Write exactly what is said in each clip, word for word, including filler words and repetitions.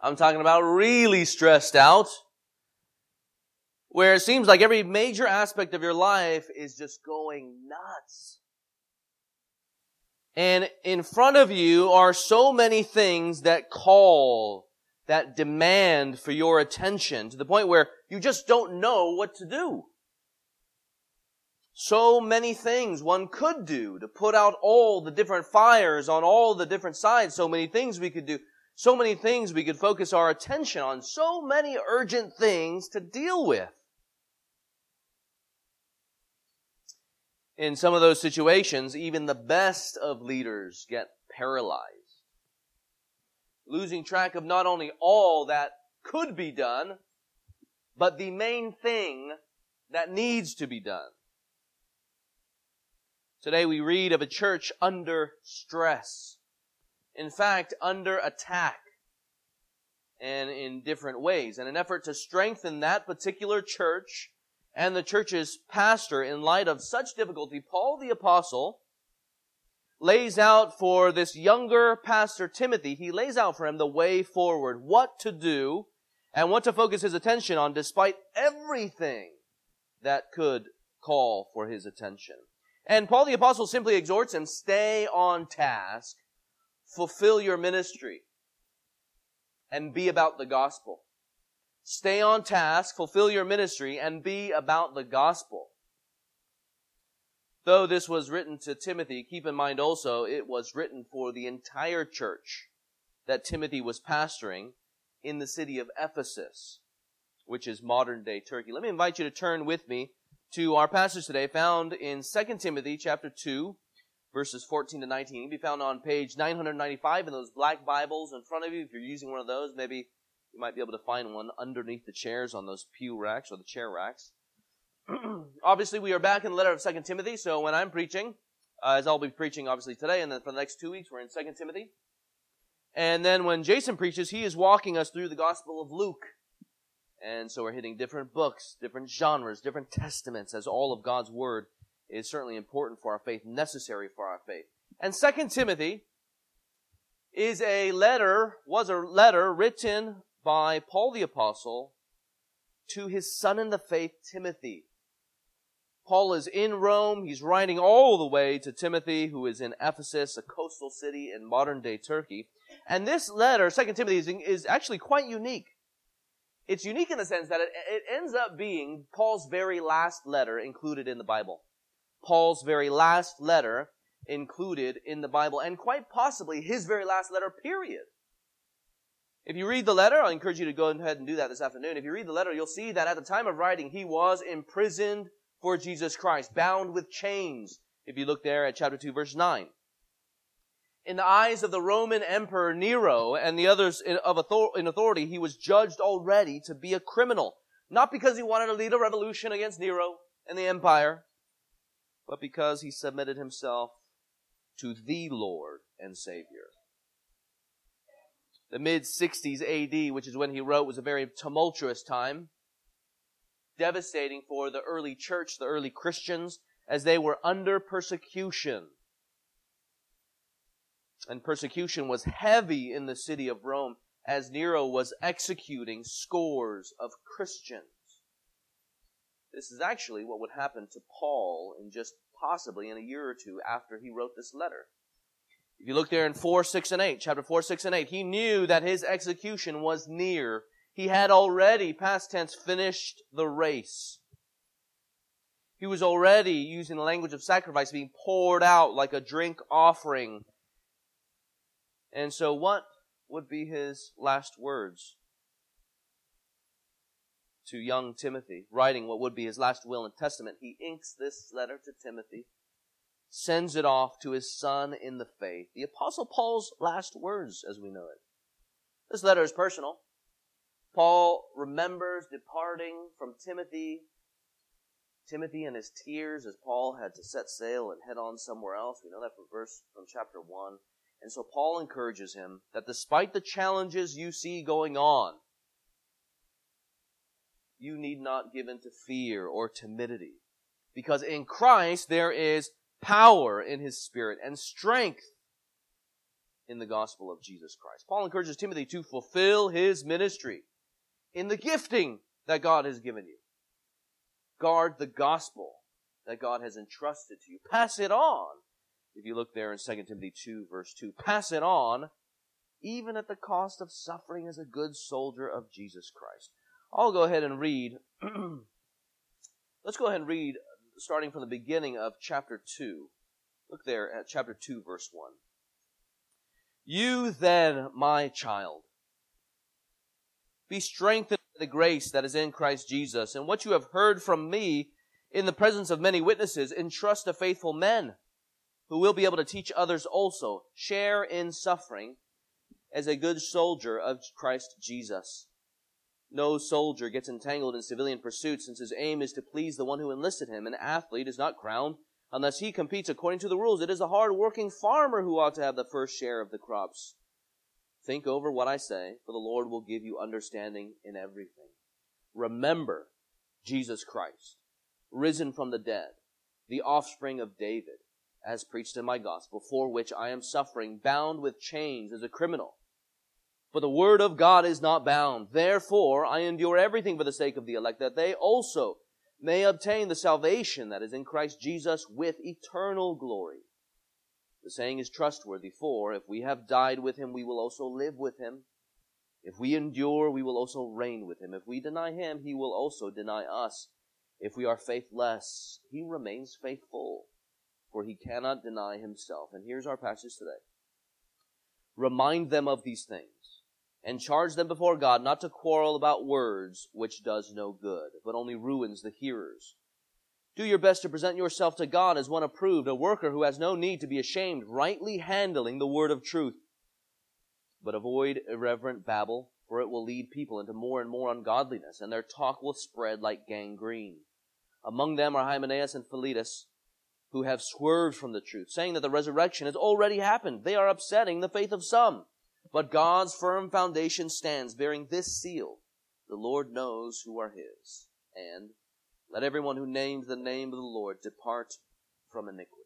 I'm talking about really stressed out, where it seems like every major aspect of your life is just going nuts. And in front of you are so many things that call, that demand for your attention, to the point where you just don't know what to do. So many things one could do to put out all the different fires on all the different sides. So many things we could do. So many things we could focus our attention on. So many urgent things to deal with. In some of those situations, even the best of leaders get paralyzed, losing track of not only all that could be done, but the main thing that needs to be done. Today we read of a church under stress. In fact, under attack. And in different ways. In an effort to strengthen that particular church and the church's pastor in light of such difficulty, Paul the Apostle lays out for this younger pastor Timothy, he lays out for him the way forward, what to do and what to focus his attention on despite everything that could call for his attention. And Paul the Apostle simply exhorts him, stay on task, fulfill your ministry, and be about the gospel. Stay on task, fulfill your ministry, and be about the gospel. Though this was written to Timothy, keep in mind also, it was written for the entire church that Timothy was pastoring in the city of Ephesus, which is modern-day Turkey. Let me invite you to turn with me to our passage today, found in Second Timothy chapter two, verses fourteen to nineteen. It'll be found on page nine ninety-five in those black Bibles in front of you. If you're using one of those, maybe you might be able to find one underneath the chairs on those pew racks or the chair racks. Obviously, we are back in the letter of Second Timothy, so when I'm preaching, uh, as I'll be preaching obviously today, and then for the next two weeks, we're in Second Timothy. And then when Jason preaches, he is walking us through the Gospel of Luke. And so we're hitting different books, different genres, different testaments, as all of God's Word is certainly important for our faith, necessary for our faith. And Second Timothy is a letter, was a letter written by Paul the Apostle to his son in the faith, Timothy. Paul is in Rome. He's writing all the way to Timothy, who is in Ephesus, a coastal city in modern-day Turkey. And this letter, Second Timothy, is, is actually quite unique. It's unique in the sense that it, it ends up being Paul's very last letter included in the Bible. Paul's very last letter included in the Bible, and quite possibly his very last letter, period. If you read the letter, I encourage you to go ahead and do that this afternoon. If you read the letter, you'll see that at the time of writing, he was imprisoned for Jesus Christ, bound with chains, if you look there at chapter two, verse nine. In the eyes of the Roman Emperor Nero and the others in, of author, in authority, he was judged already to be a criminal. Not because he wanted to lead a revolution against Nero and the empire, but because he submitted himself to the Lord and Savior. The mid-sixties A D, which is when he wrote, was a very tumultuous time, devastating for the early church, the early Christians, as they were under persecution. And persecution was heavy in the city of Rome as Nero was executing scores of Christians. This is actually what would happen to Paul in just possibly in a year or two after he wrote this letter. If you look there in four, six, and eight, chapter four, six, and eight, he knew that his execution was near. He had already, past tense, finished the race. He was already, using the language of sacrifice, being poured out like a drink offering. And so what would be his last words to young Timothy, writing what would be his last will and testament? He inks this letter to Timothy, sends it off to his son in the faith. The Apostle Paul's last words, as we know it. This letter is personal. Paul remembers departing from Timothy, Timothy and his tears, as Paul had to set sail and head on somewhere else. We know that from verse from chapter one. And so Paul encourages him that despite the challenges you see going on, you need not give in to fear or timidity, because in Christ there is power in His Spirit and strength in the gospel of Jesus Christ. Paul encourages Timothy to fulfill his ministry in the gifting that God has given you. Guard the gospel that God has entrusted to you. Pass it on. If you look there in Second Timothy two, verse two, pass it on, even at the cost of suffering as a good soldier of Jesus Christ. I'll go ahead and read. Let's go ahead and read, starting from the beginning of chapter two. Look there at chapter two, verse one. You then, my child, be strengthened by the grace that is in Christ Jesus, and what you have heard from me in the presence of many witnesses, entrust to faithful men who will be able to teach others also. Share in suffering as a good soldier of Christ Jesus. No soldier gets entangled in civilian pursuits, since his aim is to please the one who enlisted him. An athlete is not crowned unless he competes according to the rules. It is the hard-working farmer who ought to have the first share of the crops. Think over what I say, for the Lord will give you understanding in everything. Remember Jesus Christ, risen from the dead, the offspring of David, as preached in my gospel, for which I am suffering, bound with chains as a criminal. But the word of God is not bound. Therefore, I endure everything for the sake of the elect, that they also may obtain the salvation that is in Christ Jesus with eternal glory. The saying is trustworthy, for if we have died with him, we will also live with him. If we endure, we will also reign with him. If we deny him, he will also deny us. If we are faithless, he remains faithful, for he cannot deny himself. And here's our passage today. Remind them of these things, and charge them before God not to quarrel about words, which does no good, but only ruins the hearers. Do your best to present yourself to God as one approved, a worker who has no need to be ashamed, rightly handling the word of truth. But avoid irreverent babble, for it will lead people into more and more ungodliness, and their talk will spread like gangrene. Among them are Hymenaeus and Philetus, who have swerved from the truth, saying that the resurrection has already happened. They are upsetting the faith of some. But God's firm foundation stands, bearing this seal: the Lord knows who are his. And let everyone who names the name of the Lord depart from iniquity.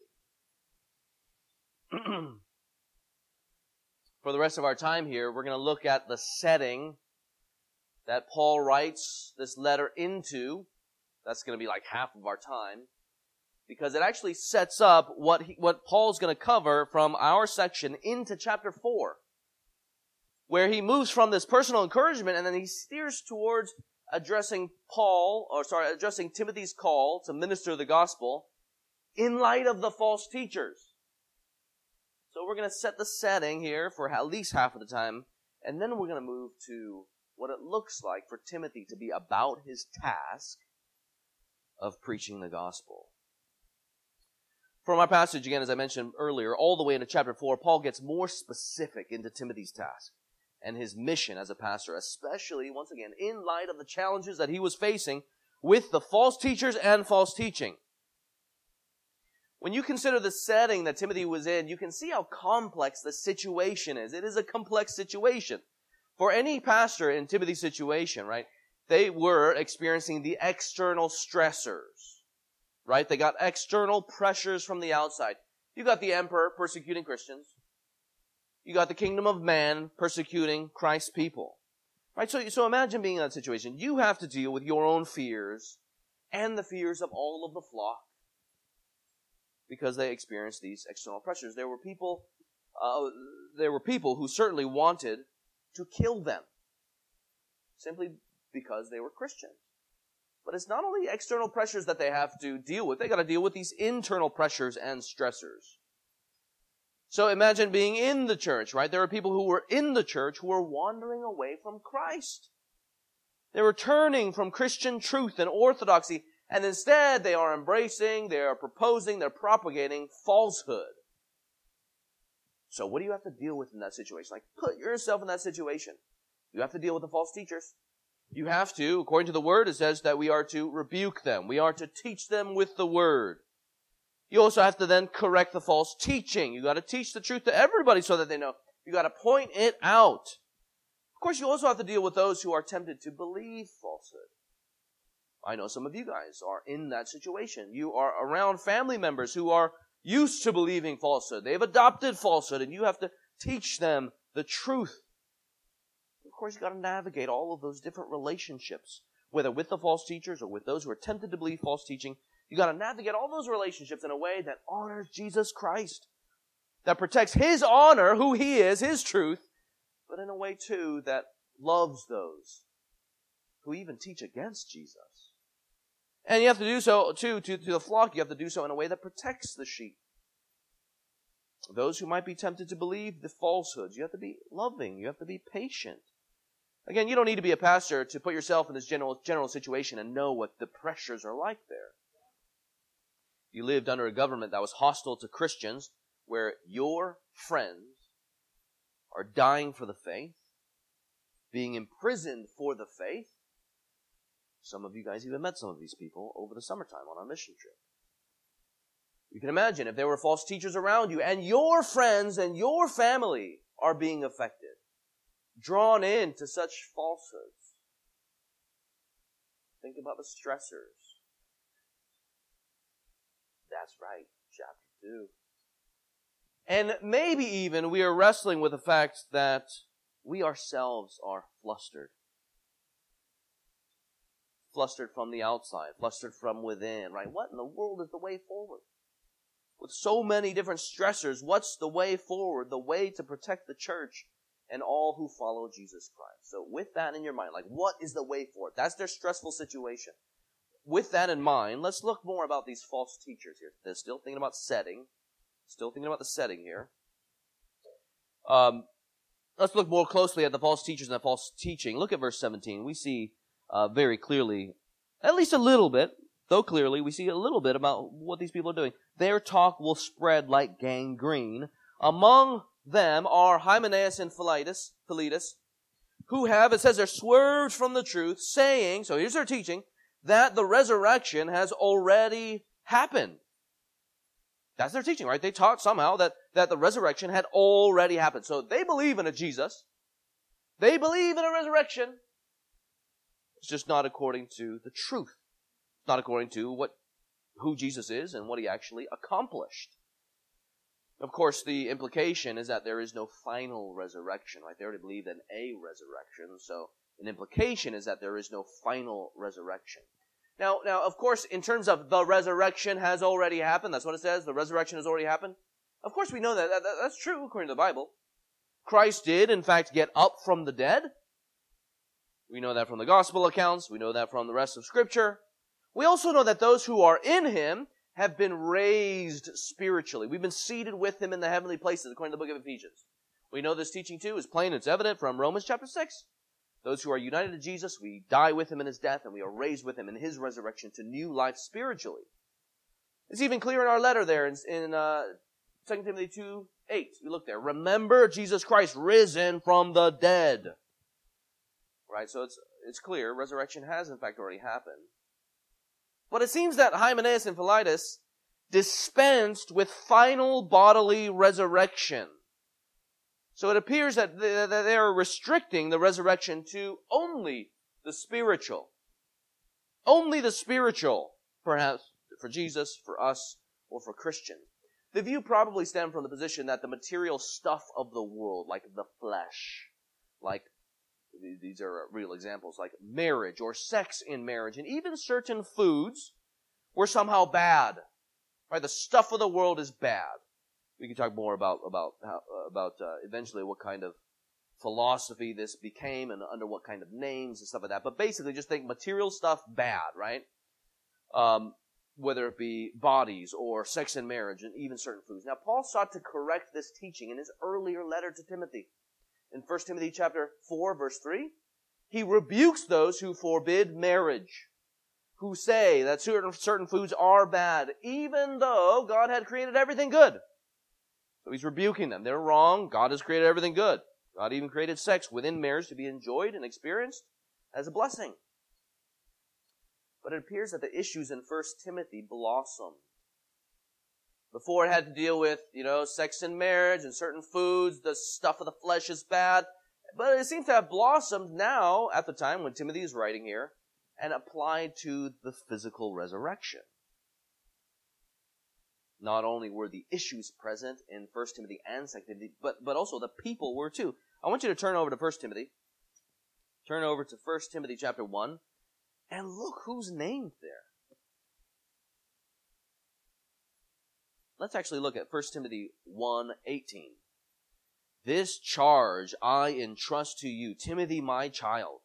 For the rest of our time here, we're going to look at the setting that Paul writes this letter into. That's going to be like half of our time, because it actually sets up what he, what Paul's going to cover from our section into chapter four. Where he moves from this personal encouragement and then he steers towards addressing Paul, or sorry, addressing Timothy's call to minister the gospel in light of the false teachers. So we're going to set the setting here for at least half of the time, and then we're going to move to what it looks like for Timothy to be about his task of preaching the gospel. From our passage, again, as I mentioned earlier, all the way into chapter four, Paul gets more specific into Timothy's task and his mission as a pastor, especially, once again, in light of the challenges that he was facing with the false teachers and false teaching. When you consider the setting that Timothy was in, you can see how complex the situation is. It is a complex situation. For any pastor in Timothy's situation, right, they were experiencing the external stressors, right? They got external pressures from the outside. You got the emperor persecuting Christians. You got the kingdom of man persecuting Christ's people, right? So, so imagine being in that situation. You have to deal with your own fears and the fears of all of the flock because they experienced these external pressures. There were people, uh, there were people who certainly wanted to kill them simply because they were Christians. But it's not only external pressures that they have to deal with. They got to deal with these internal pressures and stressors. So imagine being in the church, right? There are people who were in the church who were wandering away from Christ. They were turning from Christian truth and orthodoxy, and instead they are embracing, they are proposing, they're propagating falsehood. So what do you have to deal with in that situation? Like, put yourself in that situation. You have to deal with the false teachers. You have to, according to the word, it says that we are to rebuke them. We are to teach them with the word. You also have to then correct the false teaching. You got to teach the truth to everybody so that they know. You got to point it out. Of course, you also have to deal with those who are tempted to believe falsehood. I know some of you guys are in that situation. You are around family members who are used to believing falsehood. They've adopted falsehood, and you have to teach them the truth. Of course, you've got to navigate all of those different relationships, whether with the false teachers or with those who are tempted to believe false teaching. You've got to navigate all those relationships in a way that honors Jesus Christ, that protects His honor, who He is, His truth, but in a way, too, that loves those who even teach against Jesus. And you have to do so, too, to, to the flock. You have to do so in a way that protects the sheep. Those who might be tempted to believe the falsehoods, you have to be loving. You have to be patient. Again, you don't need to be a pastor to put yourself in this general, general situation and know what the pressures are like there. You lived under a government that was hostile to Christians, where your friends are dying for the faith, being imprisoned for the faith. Some of you guys even met some of these people over the summertime on our mission trip. You can imagine if there were false teachers around you and your friends and your family are being affected, drawn into such falsehoods. Think about the stressors. That's right, chapter two. And maybe even we are wrestling with the fact that we ourselves are flustered. Flustered from the outside, flustered from within, right? What in the world is the way forward? With so many different stressors, what's the way forward, the way to protect the church and all who follow Jesus Christ? So with that in your mind, like, what is the way forward? That's their stressful situation. With that in mind, let's look more about these false teachers here. They're still thinking about setting. Still thinking about the setting here. Um, let's look more closely at the false teachers and the false teaching. Look at verse seventeen. We see uh, very clearly, at least a little bit, though clearly, we see a little bit about what these people are doing. Their talk will spread like gangrene. Among them are Hymenaeus and Philetus, Philetus, who have, it says, they're swerved from the truth, saying, so here's their teaching, that the resurrection has already happened. That's their teaching, right? They taught somehow that, that the resurrection had already happened. So they believe in a Jesus. They believe in a resurrection. It's just not according to the truth. It's not according to what, who Jesus is and what He actually accomplished. Of course, the implication is that there is no final resurrection, right? They already believed in a resurrection. So an implication is that there is no final resurrection. Now, now, of course, in terms of the resurrection has already happened, that's what it says, the resurrection has already happened. Of course, we know that, that that's true according to the Bible. Christ did, in fact, get up from the dead. We know that from the gospel accounts. We know that from the rest of Scripture. We also know that those who are in Him have been raised spiritually. We've been seated with Him in the heavenly places, according to the book of Ephesians. We know this teaching, too, is plain and it's evident from Romans chapter six. Those who are united to Jesus, we die with Him in His death, and we are raised with Him in His resurrection to new life spiritually. It's even clear in our letter there in, in uh, Second Timothy two eight. You look there. Remember Jesus Christ risen from the dead. Right, so it's it's clear. Resurrection has, in fact, already happened. But it seems that Hymenaeus and Philetus dispensed with final bodily resurrection. So it appears that they are restricting the resurrection to only the spiritual. Only the spiritual, perhaps, for Jesus, for us, or for Christians. The view probably stemmed from the position that the material stuff of the world, like the flesh, like, these are real examples, like marriage or sex in marriage, and even certain foods were somehow bad. Right? The stuff of the world is bad. We can talk more about about how, about uh, eventually what kind of philosophy this became and under what kind of names and stuff like that. But basically, just think material stuff bad, right? Um, whether it be bodies or sex and marriage and even certain foods. Now, Paul sought to correct this teaching in his earlier letter to Timothy. In First Timothy chapter four, verse three, he rebukes those who forbid marriage, who say that certain, certain foods are bad, even though God had created everything good. So he's rebuking them. They're wrong. God has created everything good. God even created sex within marriage to be enjoyed and experienced as a blessing. But it appears that the issues in First Timothy blossomed. Before it had to deal with, you know, sex and marriage and certain foods, the stuff of the flesh is bad. But it seems to have blossomed now, at the time when Timothy is writing here, and applied to the physical resurrection. Not only were the issues present in First Timothy and Second Timothy, but, but also the people were too. I want you to turn over to First Timothy. Turn over to First Timothy chapter one, and look who's named there. Let's actually look at First Timothy one eighteen. This charge I entrust to you, Timothy, my child,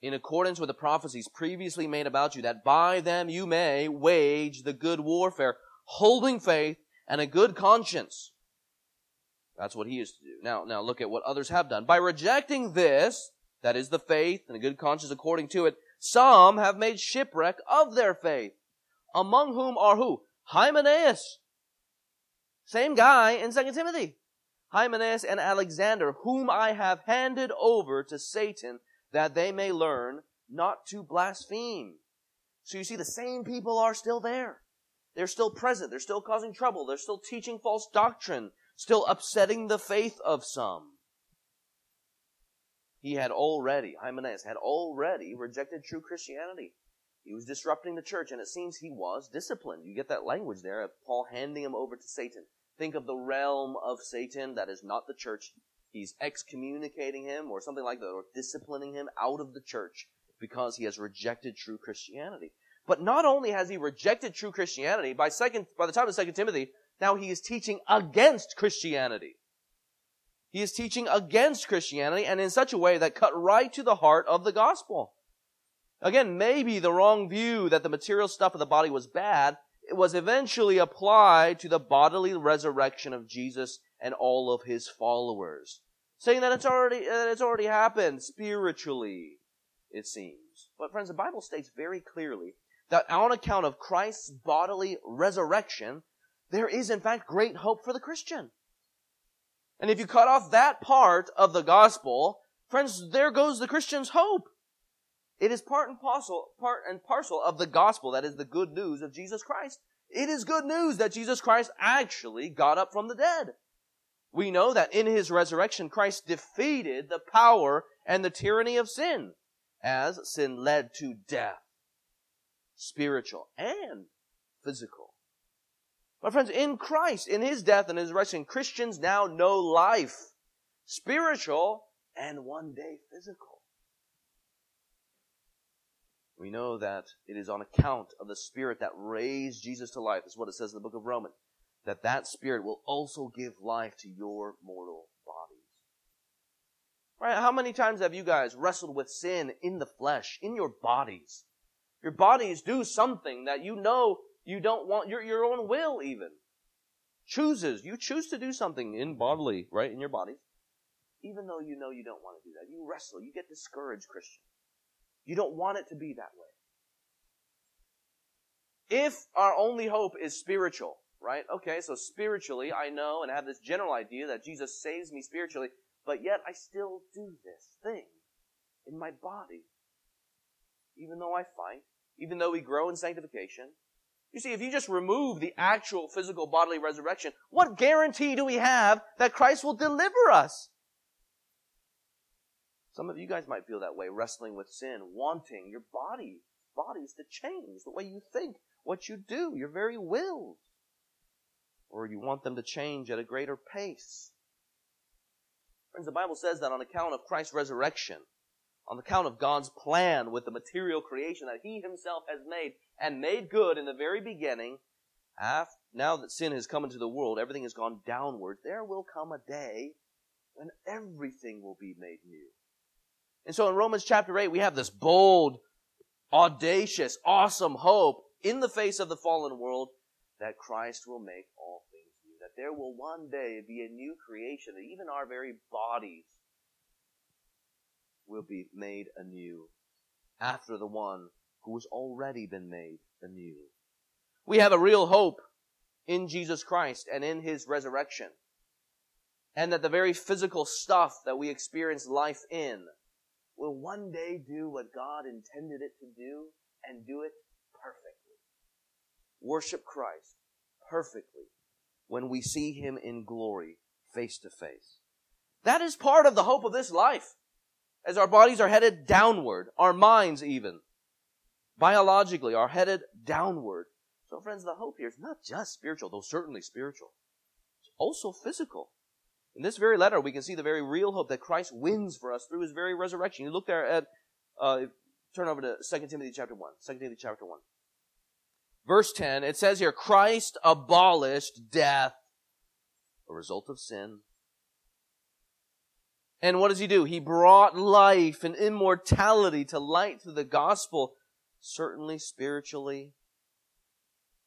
in accordance with the prophecies previously made about you, that by them you may wage the good warfare, holding faith and a good conscience. That's what he is to do. Now, now look at what others have done. By rejecting this, that is the faith and a good conscience according to it, some have made shipwreck of their faith, among whom are who? Hymenaeus. Same guy in Second Timothy. Hymenaeus and Alexander, whom I have handed over to Satan, that they may learn not to blaspheme. So you see, the same people are still there. They're still present. They're still causing trouble. They're still teaching false doctrine, still upsetting the faith of some. He had already, Hymenaeus had already rejected true Christianity. He was disrupting the church, and it seems he was disciplined. You get that language there of Paul handing him over to Satan. Think of the realm of Satan. That is not the church. He's excommunicating him or something like that, or disciplining him out of the church because he has rejected true Christianity. But not only has he rejected true Christianity, by second, by the time of Second Timothy, now he is teaching against Christianity. He is teaching against Christianity, and in such a way that cut right to the heart of the gospel. Again, maybe the wrong view that the material stuff of the body was bad, it was eventually applied to the bodily resurrection of Jesus and all of his followers, saying that it's already that it's already happened spiritually, it seems. But friends, the Bible states very clearly that on account of Christ's bodily resurrection, there is in fact great hope for the Christian. And if you cut off that part of the gospel, friends, there goes the Christian's hope. It is part and parcel, part and parcel of the gospel, that is the good news of Jesus Christ. It is good news that Jesus Christ actually got up from the dead. We know that in his resurrection, Christ defeated the power and the tyranny of sin, as sin led to death, spiritual and physical. My friends, in Christ, in his death and his resurrection, Christians now know life, spiritual and one day physical. We know that it is on account of the Spirit that raised Jesus to life, is what it says in the book of Romans, that that Spirit will also give life to your mortal bodies. Right? How many times have you guys wrestled with sin in the flesh, in your bodies? Your bodies do something that you know you don't want, your, your own will even. Chooses, you choose to do something in bodily, right, in your bodies, even though you know you don't want to do that. You wrestle, you get discouraged, Christian. You don't want it to be that way. If our only hope is spiritual, right? Okay, so spiritually, I know and have this general idea that Jesus saves me spiritually, but yet I still do this thing in my body, even though I fight, even though we grow in sanctification. You see, if you just remove the actual physical bodily resurrection, what guarantee do we have that Christ will deliver us? Some of you guys might feel that way, wrestling with sin, wanting your body, bodies to change, the way you think, what you do, your very wills. Or you want them to change at a greater pace. Friends, the Bible says that on account of Christ's resurrection, on account of God's plan with the material creation that he himself has made and made good in the very beginning, after, now that sin has come into the world, everything has gone downward, there will come a day when everything will be made new. And so in Romans chapter eight, we have this bold, audacious, awesome hope in the face of the fallen world that Christ will make all things new, that there will one day be a new creation, that even our very bodies will be made anew after the one who has already been made anew. We have a real hope in Jesus Christ and in his resurrection, and that the very physical stuff that we experience life in will one day do what God intended it to do and do it perfectly. Worship Christ perfectly when we see him in glory face to face. That is part of the hope of this life. As our bodies are headed downward, our minds even, biologically, are headed downward. So friends, the hope here is not just spiritual, though certainly spiritual. It's also physical. In this very letter, we can see the very real hope that Christ wins for us through his very resurrection. You look there at, uh, turn over to Second Timothy chapter one. Second Timothy chapter one. Verse ten, it says here, Christ abolished death, a result of sin. And what does he do? He brought life and immortality to light through the gospel. Certainly, spiritually,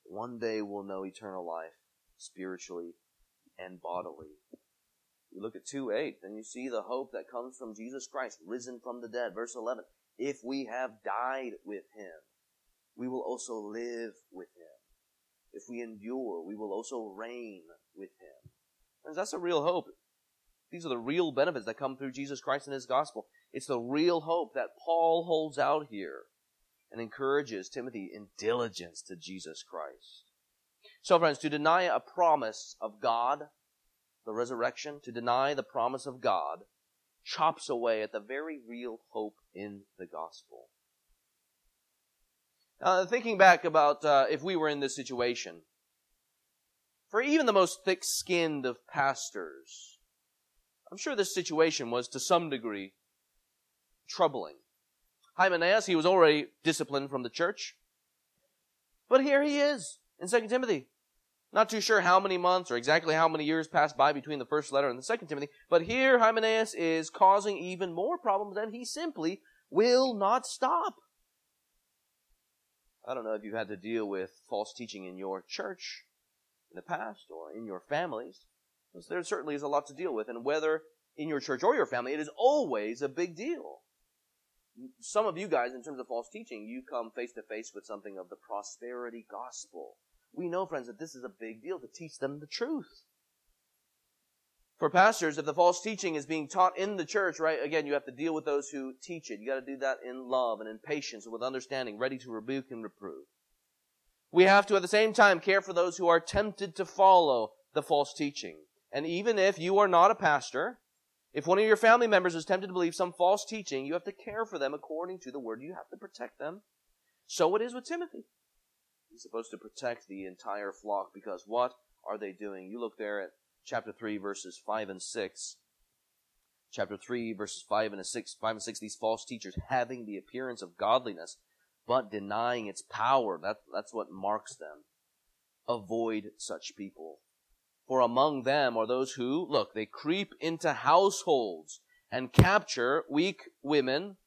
one day we'll know eternal life, spiritually and bodily. You look at two eight, and you see the hope that comes from Jesus Christ, risen from the dead. Verse eleven, if we have died with him, we will also live with him. If we endure, we will also reign with him. Friends, that's a real hope. These are the real benefits that come through Jesus Christ and his gospel. It's the real hope that Paul holds out here and encourages Timothy in diligence to Jesus Christ. So friends, to deny a promise of God, the resurrection, to deny the promise of God, chops away at the very real hope in the gospel. Uh, thinking back about uh, if we were in this situation, for even the most thick-skinned of pastors, I'm sure this situation was to some degree troubling. Hymenaeus, he was already disciplined from the church. But here he is in Second Timothy. Not too sure how many months or exactly how many years passed by between the first letter and the Second Timothy, but here Hymenaeus is causing even more problems, and he simply will not stop. I don't know if you've had to deal with false teaching in your church in the past or in your families. There certainly is a lot to deal with, and whether in your church or your family, it is always a big deal. Some of you guys, in terms of false teaching, you come face-to-face with something of the prosperity gospel. We know, friends, that this is a big deal to teach them the truth. For pastors, if the false teaching is being taught in the church, right, again, you have to deal with those who teach it. You got to do that in love and in patience and with understanding, ready to rebuke and reprove. We have to, at the same time, care for those who are tempted to follow the false teaching. And even if you are not a pastor, if one of your family members is tempted to believe some false teaching, you have to care for them according to the word. You have to protect them. So it is with Timothy. He's supposed to protect the entire flock, because what are they doing? You look there at chapter three, verses five and six. Chapter three, verses five and six. five and six, these false teachers having the appearance of godliness, but denying its power. That, that's what marks them. Avoid such people. For among them are those who, look, they creep into households and capture weak women,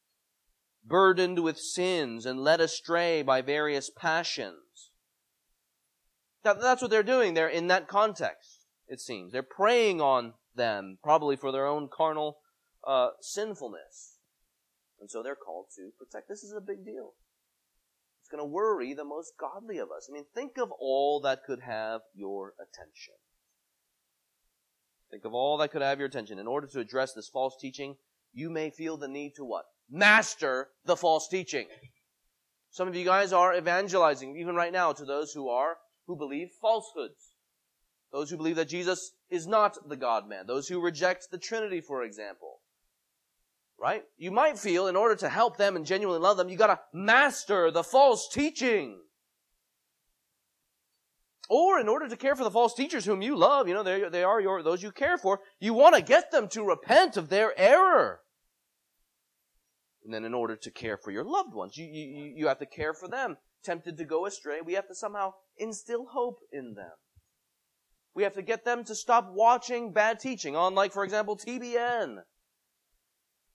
burdened with sins and led astray by various passions. That, that's what they're doing there in that context, it seems. They're preying on them, probably for their own carnal uh, sinfulness. And so they're called to protect. This is a big deal. It's going to worry the most godly of us. I mean, think of all that could have your attention. Think of all that could have your attention. In order to address this false teaching, you may feel the need to what? Master the false teaching. Some of you guys are evangelizing, even right now, to those who are, who believe falsehoods. Those who believe that Jesus is not the God-man. Those who reject the Trinity, for example. Right? You might feel, in order to help them and genuinely love them, you gotta master the false teaching. Or in order to care for the false teachers whom you love, you know, they, they are your, those you care for, you want to get them to repent of their error. And then in order to care for your loved ones, you, you, you have to care for them. Tempted to go astray, we have to somehow instill hope in them. We have to get them to stop watching bad teaching on, like, for example, T B N.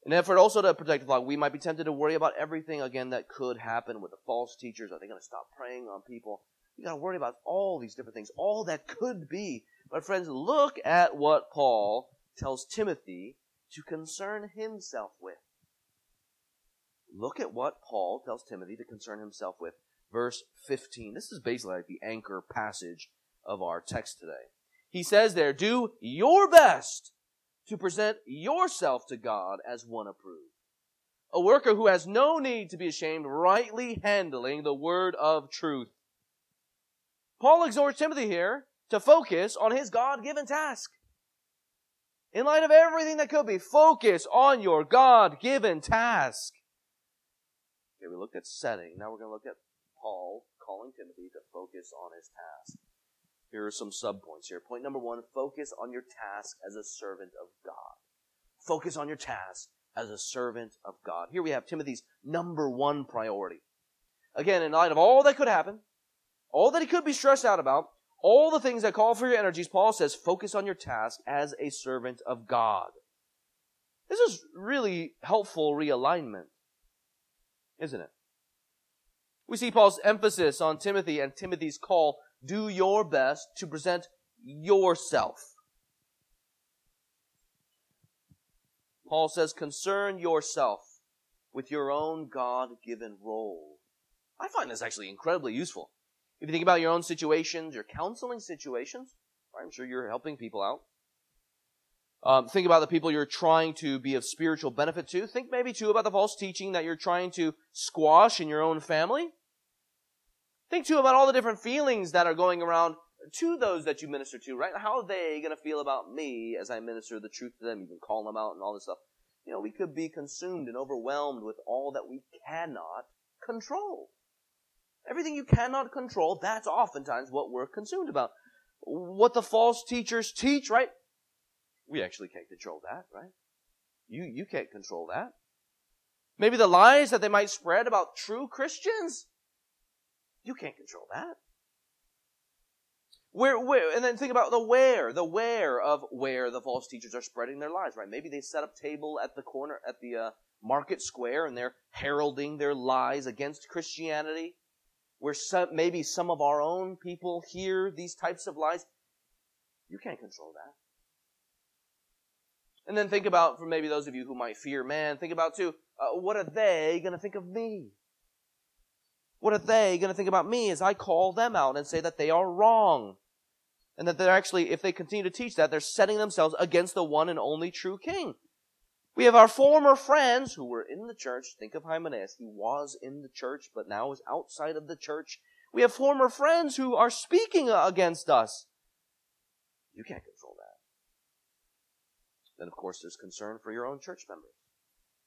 An effort also to protect the flock. We might be tempted to worry about everything, again, that could happen with the false teachers. Are they going to stop preying on people? You got to worry about all these different things, all that could be. But friends, look at what Paul tells Timothy to concern himself with. Look at what Paul tells Timothy to concern himself with. Verse fifteen. This is basically like the anchor passage of our text today. He says there, do your best to present yourself to God as one approved, a worker who has no need to be ashamed, rightly handling the word of truth. Paul exhorts Timothy here to focus on his God-given task. In light of everything that could be, focus on your God-given task. Okay, we looked at setting. Now we're going to look at Paul calling Timothy to focus on his task. Here are some subpoints here. Point number one, focus on your task as a servant of God. Focus on your task as a servant of God. Here we have Timothy's number one priority. Again, in light of all that could happen, all that he could be stressed out about, all the things that call for your energies, Paul says, focus on your task as a servant of God. This is really helpful realignment, isn't it? We see Paul's emphasis on Timothy and Timothy's call, do your best to present yourself. Paul says, concern yourself with your own God-given role. I find this actually incredibly useful. If you think about your own situations, your counseling situations, I'm sure you're helping people out. Um, think about the people you're trying to be of spiritual benefit to. Think maybe, too, about the false teaching that you're trying to squash in your own family. Think, too, about all the different feelings that are going around to those that you minister to, right? How are they going to feel about me as I minister the truth to them? You can call them out and all this stuff. You know, we could be consumed and overwhelmed with all that we cannot control. Everything you cannot control, that's oftentimes what we're consumed about. What the false teachers teach, right? We actually can't control that, right? You you can't control that. Maybe the lies that they might spread about true Christians, you can't control that. Where where and then think about the where, the where of where the false teachers are spreading their lies, right? Maybe they set up table at the corner at the uh, market square and they're heralding their lies against Christianity. Where some, maybe some of our own people hear these types of lies, you can't control that. And then think about, for maybe those of you who might fear man, think about too, uh, what are they going to think of me? What are they going to think about me as I call them out and say that they are wrong? And that they're actually, if they continue to teach that, they're setting themselves against the one and only true king. We have our former friends who were in the church. Think of Hymenaeus. He was in the church, but now is outside of the church. We have former friends who are speaking against us. You can't control that. Then, of course, there's concern for your own church members,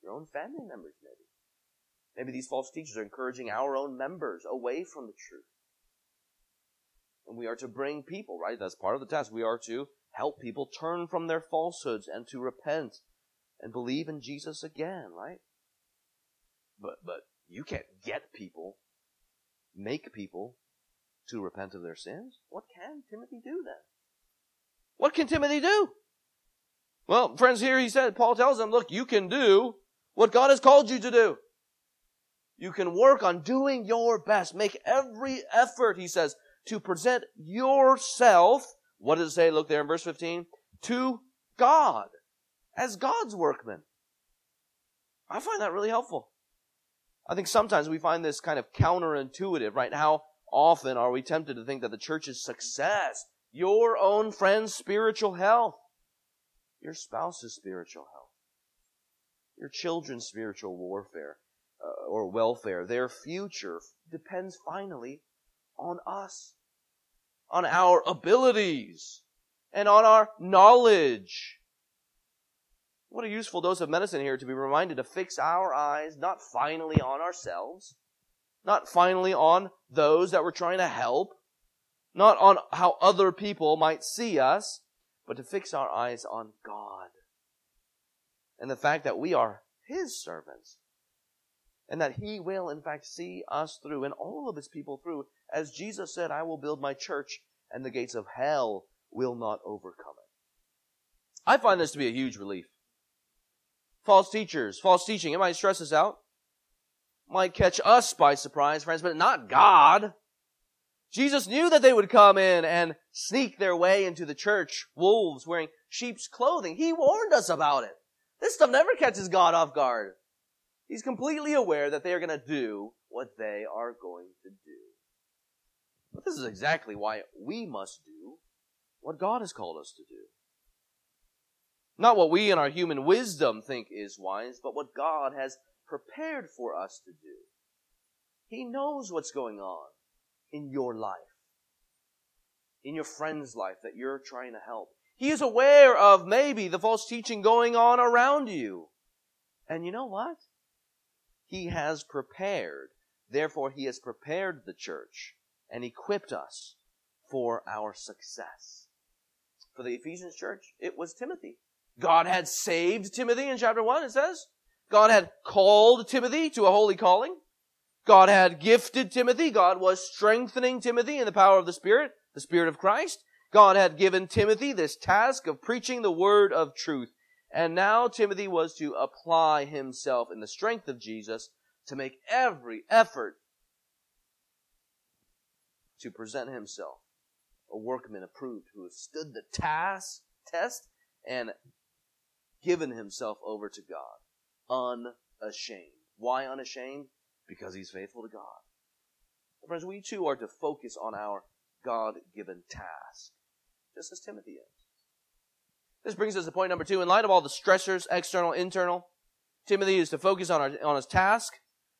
your own family members, maybe. Maybe these false teachers are encouraging our own members away from the truth. And we are to bring people, right? That's part of the task. We are to help people turn from their falsehoods and to repent and believe in Jesus again, right? But but you can't get people, make people to repent of their sins. What can Timothy do then? What can Timothy do? Well, friends, here he said, Paul tells them, look, you can do what God has called you to do. You can work on doing your best. Make every effort, he says, to present yourself. What does it say? Look there in verse fifteen. To God, as God's workman. I find that really helpful. I think sometimes we find this kind of counterintuitive, right? How often are we tempted to think that the church's success, your own friend's spiritual health, your spouse's spiritual health, your children's spiritual warfare uh, or welfare, their future depends finally on us, on our abilities, and on our knowledge. What a useful dose of medicine here to be reminded to fix our eyes not finally on ourselves, not finally on those that we're trying to help, not on how other people might see us, but to fix our eyes on God and the fact that we are His servants and that He will, in fact, see us through and all of His people through. As Jesus said, I will build my church and the gates of hell will not overcome it. I find this to be a huge relief. False teachers, false teaching, it might stress us out, might catch us by surprise, friends, but not God. Jesus knew that they would come in and sneak their way into the church, wolves wearing sheep's clothing. He warned us about it. This stuff never catches God off guard. He's completely aware that they are going to do what they are going to do. But this is exactly why we must do what God has called us to do. Not what we in our human wisdom think is wise, but what God has prepared for us to do. He knows what's going on in your life, in your friend's life that you're trying to help. He is aware of maybe the false teaching going on around you. And you know what? He has prepared Therefore, he has prepared the church and equipped us for our success. For the Ephesians church, it was Timothy. God had saved Timothy in chapter one, it says. God had called Timothy to a holy calling. God had gifted Timothy. God was strengthening Timothy in the power of the Spirit, the Spirit of Christ. God had given Timothy this task of preaching the word of truth. And now Timothy was to apply himself in the strength of Jesus to make every effort to present himself a workman approved who has stood the task test and given himself over to God, unashamed. Why unashamed? Because he's faithful to God. Friends, we too are to focus on our God-given task, just as Timothy is. This brings us to point number two. In light of all the stressors, external, internal, Timothy is to focus on, our, on his task.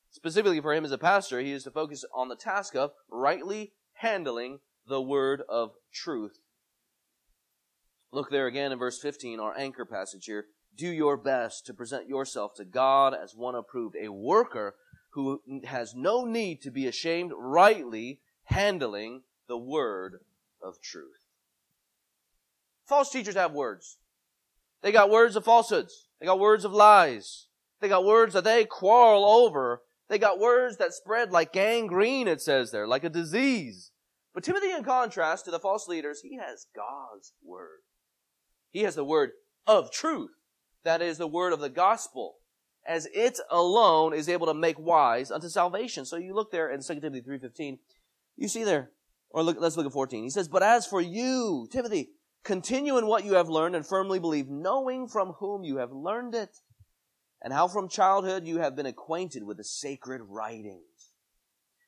Specifically for him as a pastor, he is to focus on the task of rightly handling the word of truth. Look there again in verse fifteen, our anchor passage here. Do your best to present yourself to God as one approved, a worker who has no need to be ashamed, rightly handling the word of truth. False teachers have words. They got words of falsehoods. They got words of lies. They got words that they quarrel over. They got words that spread like gangrene, it says there, like a disease. But Timothy, in contrast to the false leaders, he has God's word. He has the word of truth. That is the word of the gospel, as it alone is able to make wise unto salvation. So you look there in Second Timothy three fifteen. You see there, or look, let's look at fourteen. He says, but as for you, Timothy, continue in what you have learned and firmly believe, knowing from whom you have learned it, and how from childhood you have been acquainted with the sacred writings,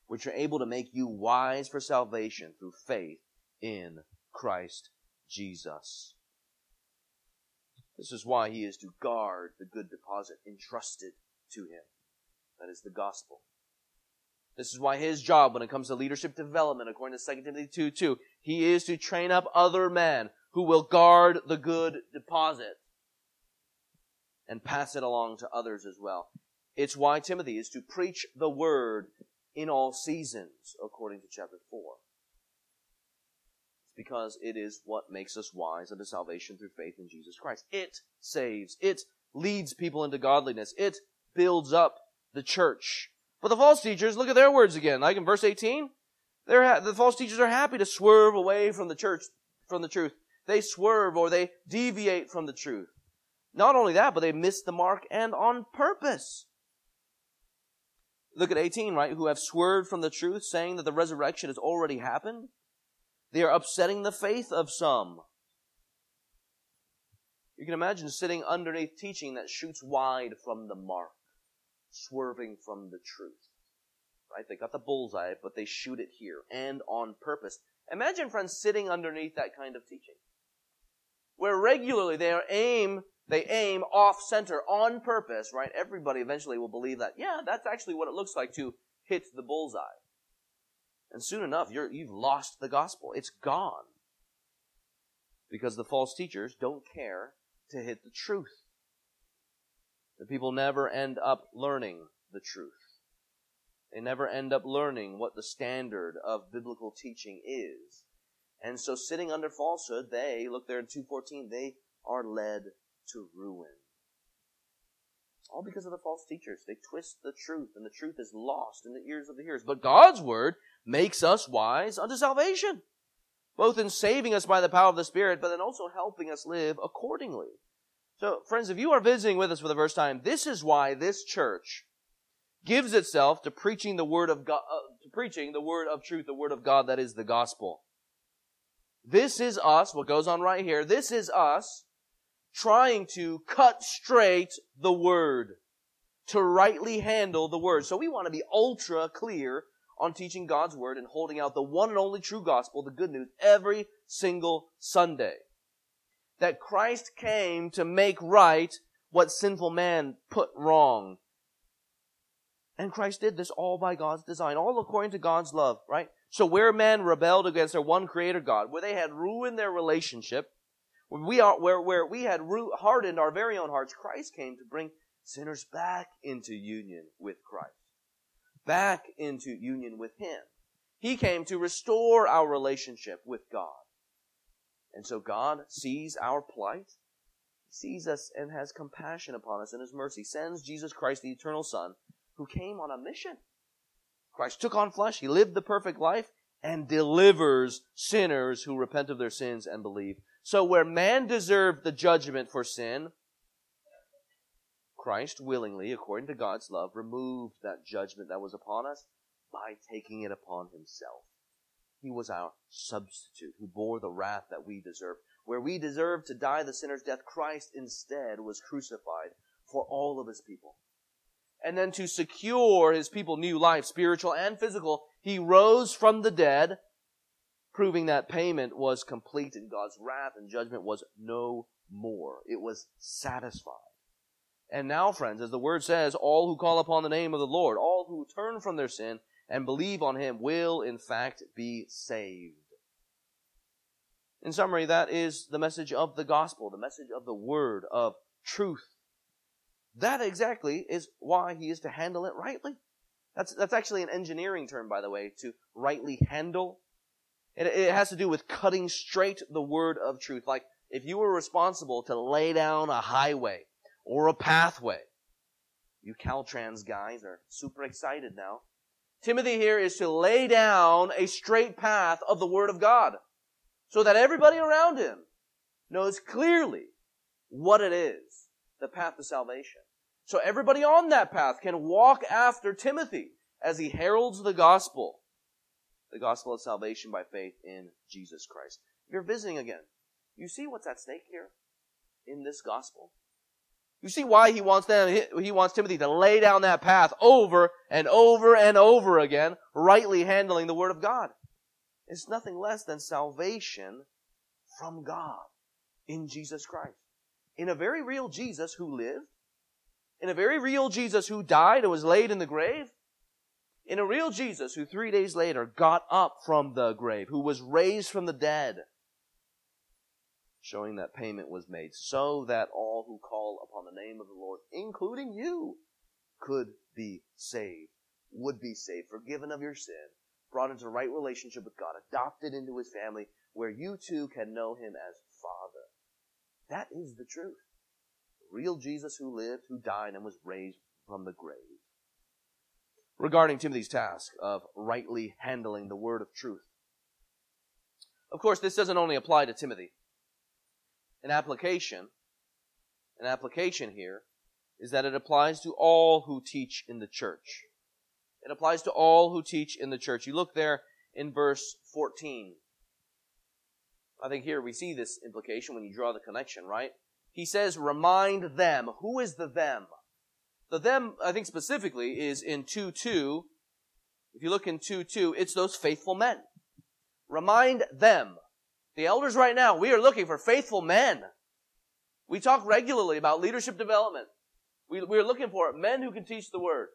which are able to make you wise for salvation through faith in Christ Jesus. This is why he is to guard the good deposit entrusted to him. That is the gospel. This is why his job when it comes to leadership development, according to Second Timothy two two, he is to train up other men who will guard the good deposit and pass it along to others as well. It's why Timothy is to preach the word in all seasons, according to chapter four. It's because it is what makes us wise unto salvation through faith in Jesus Christ. It saves. It leads people into godliness. It builds up the church. But the false teachers, look at their words again. Like in verse eighteen, they're ha- the false teachers are happy to swerve away from the church, from the truth. They swerve or they deviate from the truth. Not only that, but they miss the mark and on purpose. Look at eighteen, right? Who have swerved from the truth, saying that the resurrection has already happened. They are upsetting the faith of some. You can imagine sitting underneath teaching that shoots wide from the mark. Swerving from the truth, right? They got the bullseye, but they shoot it here and on purpose. Imagine, friends, sitting underneath that kind of teaching, where regularly they are aim they aim off center on purpose, right? Everybody eventually will believe that. Yeah, that's actually what it looks like to hit the bullseye. And soon enough, you're you've lost the gospel. It's gone because the false teachers don't care to hit the truth. The people never end up learning the truth. They never end up learning what the standard of biblical teaching is. And so sitting under falsehood, they, look there in two fourteen, they are led to ruin. All because of the false teachers. They twist the truth, and the truth is lost in the ears of the hearers. But God's word makes us wise unto salvation, both in saving us by the power of the Spirit, but then also helping us live accordingly. So, friends, if you are visiting with us for the first time, this is why this church gives itself to preaching the word of God, uh, to preaching the word of truth, the word of God that is the gospel. This is us, what goes on right here. This is us trying to cut straight the word, to rightly handle the word. So we want to be ultra clear on teaching God's word and holding out the one and only true gospel, the good news, every single Sunday. That Christ came to make right what sinful man put wrong. And Christ did this all by God's design, all according to God's love, right? So where men rebelled against their one creator God, where they had ruined their relationship, where we, are, where, where we had hardened our very own hearts, Christ came to bring sinners back into union with Christ. back into union with Him. He came to restore our relationship with God. And so God sees our plight, sees us and has compassion upon us in His mercy, sends Jesus Christ, the eternal Son, who came on a mission. Christ took on flesh, He lived the perfect life, and delivers sinners who repent of their sins and believe. So where man deserved the judgment for sin, Christ willingly, according to God's love, removed that judgment that was upon us by taking it upon Himself. He was our substitute who bore the wrath that we deserved. Where we deserved to die the sinner's death, Christ instead was crucified for all of His people. And then to secure His people new life, spiritual and physical, He rose from the dead, proving that payment was complete and God's wrath and judgment was no more. It was satisfied. And now, friends, as the Word says, all who call upon the name of the Lord, all who turn from their sin and believe on Him will, in fact, be saved. In summary, that is the message of the gospel, the message of the Word, of truth. That exactly is why he is to handle it rightly. That's that's actually an engineering term, by the way, to rightly handle. It, it has to do with cutting straight the word of truth. Like if you were responsible to lay down a highway or a pathway, you Caltrans guys are super excited now. Timothy here is to lay down a straight path of the Word of God so that everybody around him knows clearly what it is, the path to salvation. So everybody on that path can walk after Timothy as he heralds the gospel, the gospel of salvation by faith in Jesus Christ. If you're visiting again, you see what's at stake here in this gospel. You see why he wants them, he wants Timothy to lay down that path over and over and over again, rightly handling the Word of God. It's nothing less than salvation from God in Jesus Christ, in a very real Jesus who lived, in a very real Jesus who died and was laid in the grave, in a real Jesus who three days later got up from the grave, who was raised from the dead, showing that payment was made so that all who call upon the name of the Lord, including you, could be saved, would be saved, forgiven of your sin, brought into right relationship with God, adopted into His family, where you too can know Him as Father. That is the truth. Real Jesus who lived, who died, and was raised from the grave. Regarding Timothy's task of rightly handling the word of truth. Of course, this doesn't only apply to Timothy. An application, an application here is that it applies to all who teach in the church. It applies to all who teach in the church. You look there in verse fourteen. I think here we see this implication when you draw the connection, right? He says, remind them. Who is the them? The them, I think specifically, is in two two. If you look in two two, it's those faithful men. Remind them. The elders right now, we are looking for faithful men. We talk regularly about leadership development. We, we are looking for men who can teach the Word.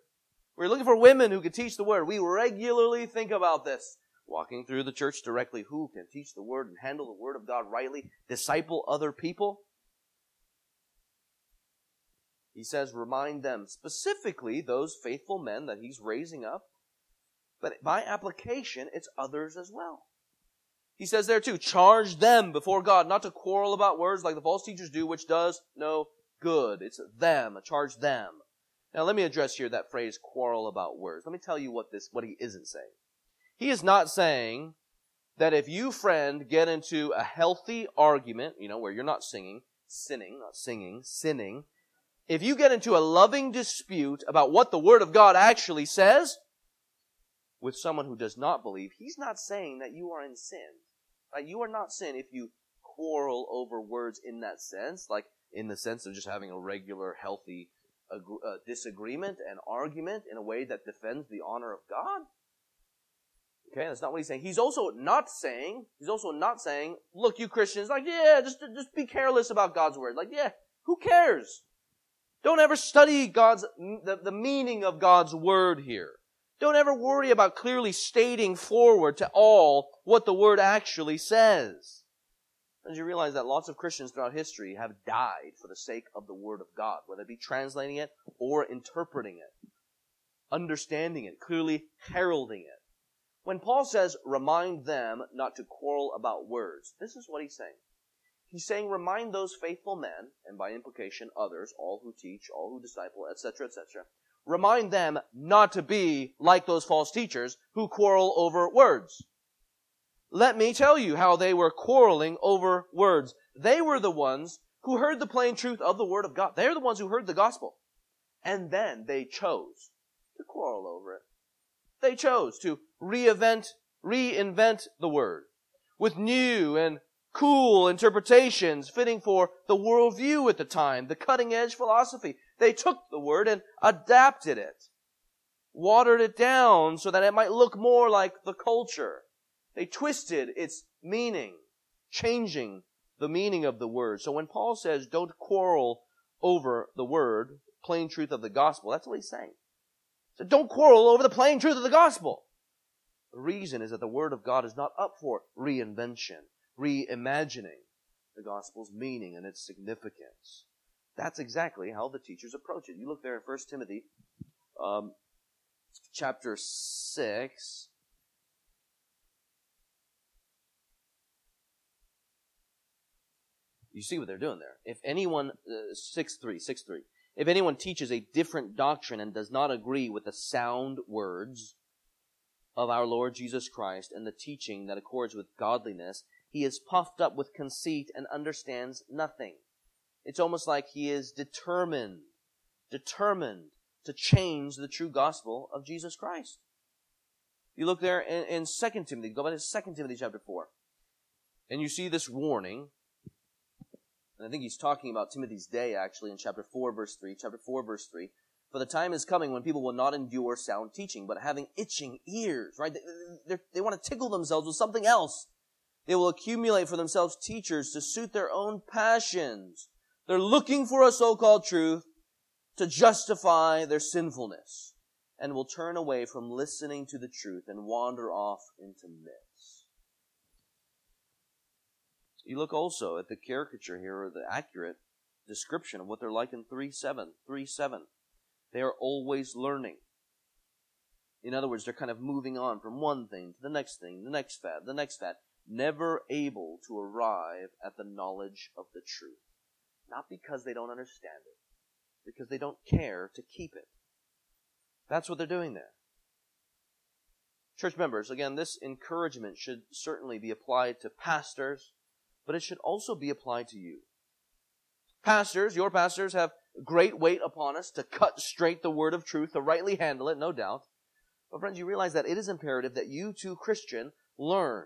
We're looking for women who can teach the Word. We regularly think about this. Walking through the church directly, who can teach the Word and handle the Word of God rightly, disciple other people? He says, remind them, specifically those faithful men that he's raising up. But by application, it's others as well. He says there too, charge them before God not to quarrel about words like the false teachers do, which does no good. It's them, charge them. Now let me address here that phrase, quarrel about words. Let me tell you what this, what he isn't saying. He is not saying that if you, friend, get into a healthy argument, you know, where you're not singing, sinning, not singing, sinning, if you get into a loving dispute about what the Word of God actually says with someone who does not believe, he's not saying that you are in sin. Right? You are not sin if you quarrel over words in that sense, like in the sense of just having a regular, healthy uh, uh, disagreement and argument in a way that defends the honor of God. Okay, that's not what he's saying. He's also not saying, he's also not saying, look, you Christians, like, yeah, just, just be careless about God's Word. Like, yeah, who cares? Don't ever study God's the, the meaning of God's Word here. Don't ever worry about clearly stating forward to all what the Word actually says. And you realize that lots of Christians throughout history have died for the sake of the Word of God, whether it be translating it or interpreting it. understanding it, clearly heralding it. When Paul says, remind them not to quarrel about words, this is what he's saying. He's saying, remind those faithful men, and by implication others, all who teach, all who disciple, et cetera, et cetera, remind them not to be like those false teachers who quarrel over words. Let me tell you how they were quarreling over words. They were the ones who heard the plain truth of the Word of God. They're the ones who heard the gospel. And then they chose to quarrel over it. They chose to reinvent, reinvent the Word with new and cool interpretations fitting for the worldview at the time, the cutting-edge philosophy. They took the Word and adapted it, watered it down so that it might look more like the culture. They twisted its meaning, changing the meaning of the Word. So when Paul says, don't quarrel over the Word, plain truth of the gospel, that's what he's saying. So don't quarrel over the plain truth of the gospel. The reason is that the Word of God is not up for reinvention, reimagining the gospel's meaning and its significance. That's exactly how the teachers approach it. You look there in First Timothy um, chapter six. You see what they're doing there. If anyone, uh, six three, six three, if anyone teaches a different doctrine and does not agree with the sound words of our Lord Jesus Christ and the teaching that accords with godliness, he is puffed up with conceit and understands nothing. It's almost like he is determined, determined to change the true gospel of Jesus Christ. You look there in, in Second Timothy, go back to Second Timothy chapter four, and you see this warning. And I think he's talking about Timothy's day, actually, in chapter four, verse three. Chapter four, verse three. For the time is coming when people will not endure sound teaching, but having itching ears, right? They, they want to tickle themselves with something else. They will accumulate for themselves teachers to suit their own passions. They're looking for a so-called truth to justify their sinfulness, and will turn away from listening to the truth and wander off into myths. You look also at the caricature here, or the accurate description of what they're like in three seven. three seven. They are always learning. In other words, they're kind of moving on from one thing to the next thing, the next fad, the next fad, never able to arrive at the knowledge of the truth. Not because they don't understand it, because they don't care to keep it. That's what they're doing there. Church members, again, this encouragement should certainly be applied to pastors, but it should also be applied to you. Pastors, your pastors have great weight upon us to cut straight the word of truth, to rightly handle it, no doubt. But friends, you realize that it is imperative that you too, Christian, learn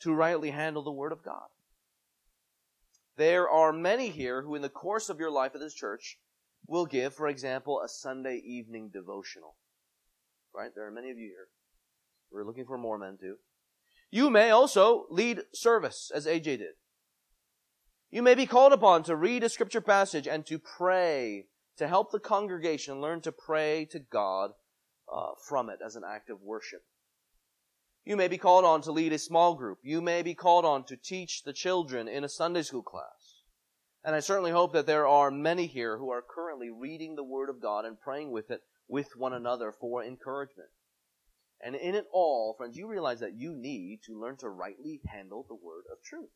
to rightly handle the word of God. There are many here who in the course of your life at this church will give, for example, a Sunday evening devotional. Right? There are many of you here. We're looking for more men too. You may also lead service, as A J did. You may be called upon to read a scripture passage and to pray, to help the congregation learn to pray to God uh, from it as an act of worship. You may be called on to lead a small group. You may be called on to teach the children in a Sunday school class. And I certainly hope that there are many here who are currently reading the Word of God and praying with it with one another for encouragement. And in it all, friends, you realize that you need to learn to rightly handle the word of truth.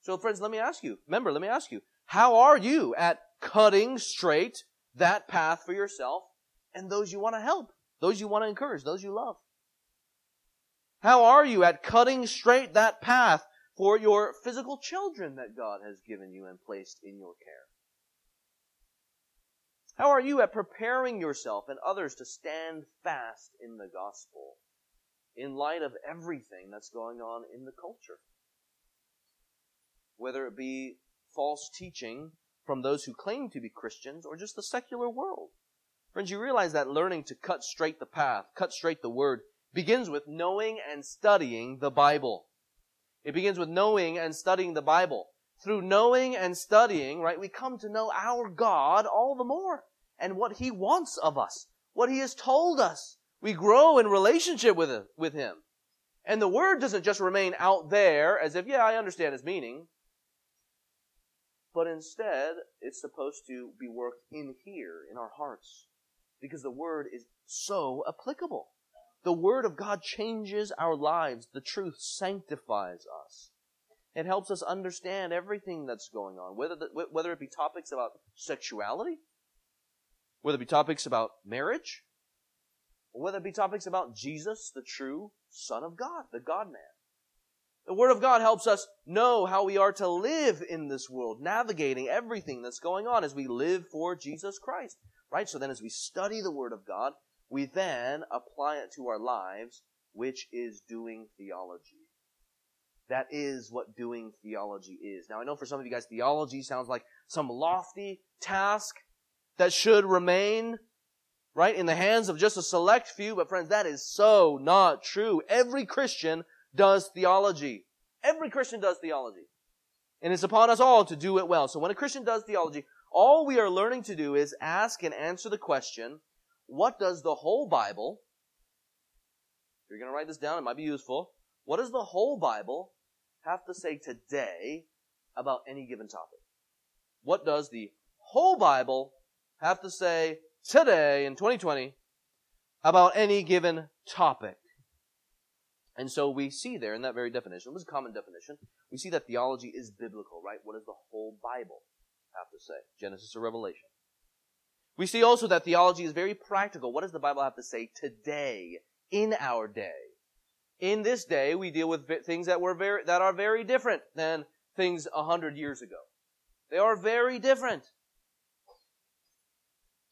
So, friends, let me ask you, remember, let me ask you, how are you at cutting straight that path for yourself and those you want to help, those you want to encourage, those you love? How are you at cutting straight that path for your physical children that God has given you and placed in your care? How are you at preparing yourself and others to stand fast in the gospel in light of everything that's going on in the culture? Whether it be false teaching from those who claim to be Christians or just the secular world. Friends, you realize that learning to cut straight the path, cut straight the word, begins with knowing and studying the Bible. It begins with knowing and studying the Bible. Through knowing and studying, right, we come to know our God all the more and what He wants of us, what He has told us. We grow in relationship with Him. With him. And the Word doesn't just remain out there as if, yeah, I understand its meaning. But instead, it's supposed to be worked in here, in our hearts, because the Word is so applicable. The Word of God changes our lives. The truth sanctifies us. It helps us understand everything that's going on, whether the, whether it be topics about sexuality, whether it be topics about marriage, or whether it be topics about Jesus, the true Son of God, the God-man. The Word of God helps us know how we are to live in this world, navigating everything that's going on as we live for Jesus Christ. Right? So then as we study the Word of God, we then apply it to our lives, which is doing theology. That is what doing theology is. Now, I know for some of you guys, theology sounds like some lofty task that should remain, right, in the hands of just a select few. But friends, that is so not true. Every Christian does theology. Every Christian does theology. And it's upon us all to do it well. So when a Christian does theology, all we are learning to do is ask and answer the question, what does the whole Bible, if you're going to write this down, it might be useful, what does the whole Bible have to say today about any given topic? What does the whole Bible have to say today in twenty twenty about any given topic? And so we see there in that very definition, which is a common definition, we see that theology is biblical, right? What does the whole Bible have to say? Genesis or Revelation. We see also that theology is very practical. What does the Bible have to say today, in our day? In this day, we deal with things that were very, that are very different than things a hundred years ago. They are very different.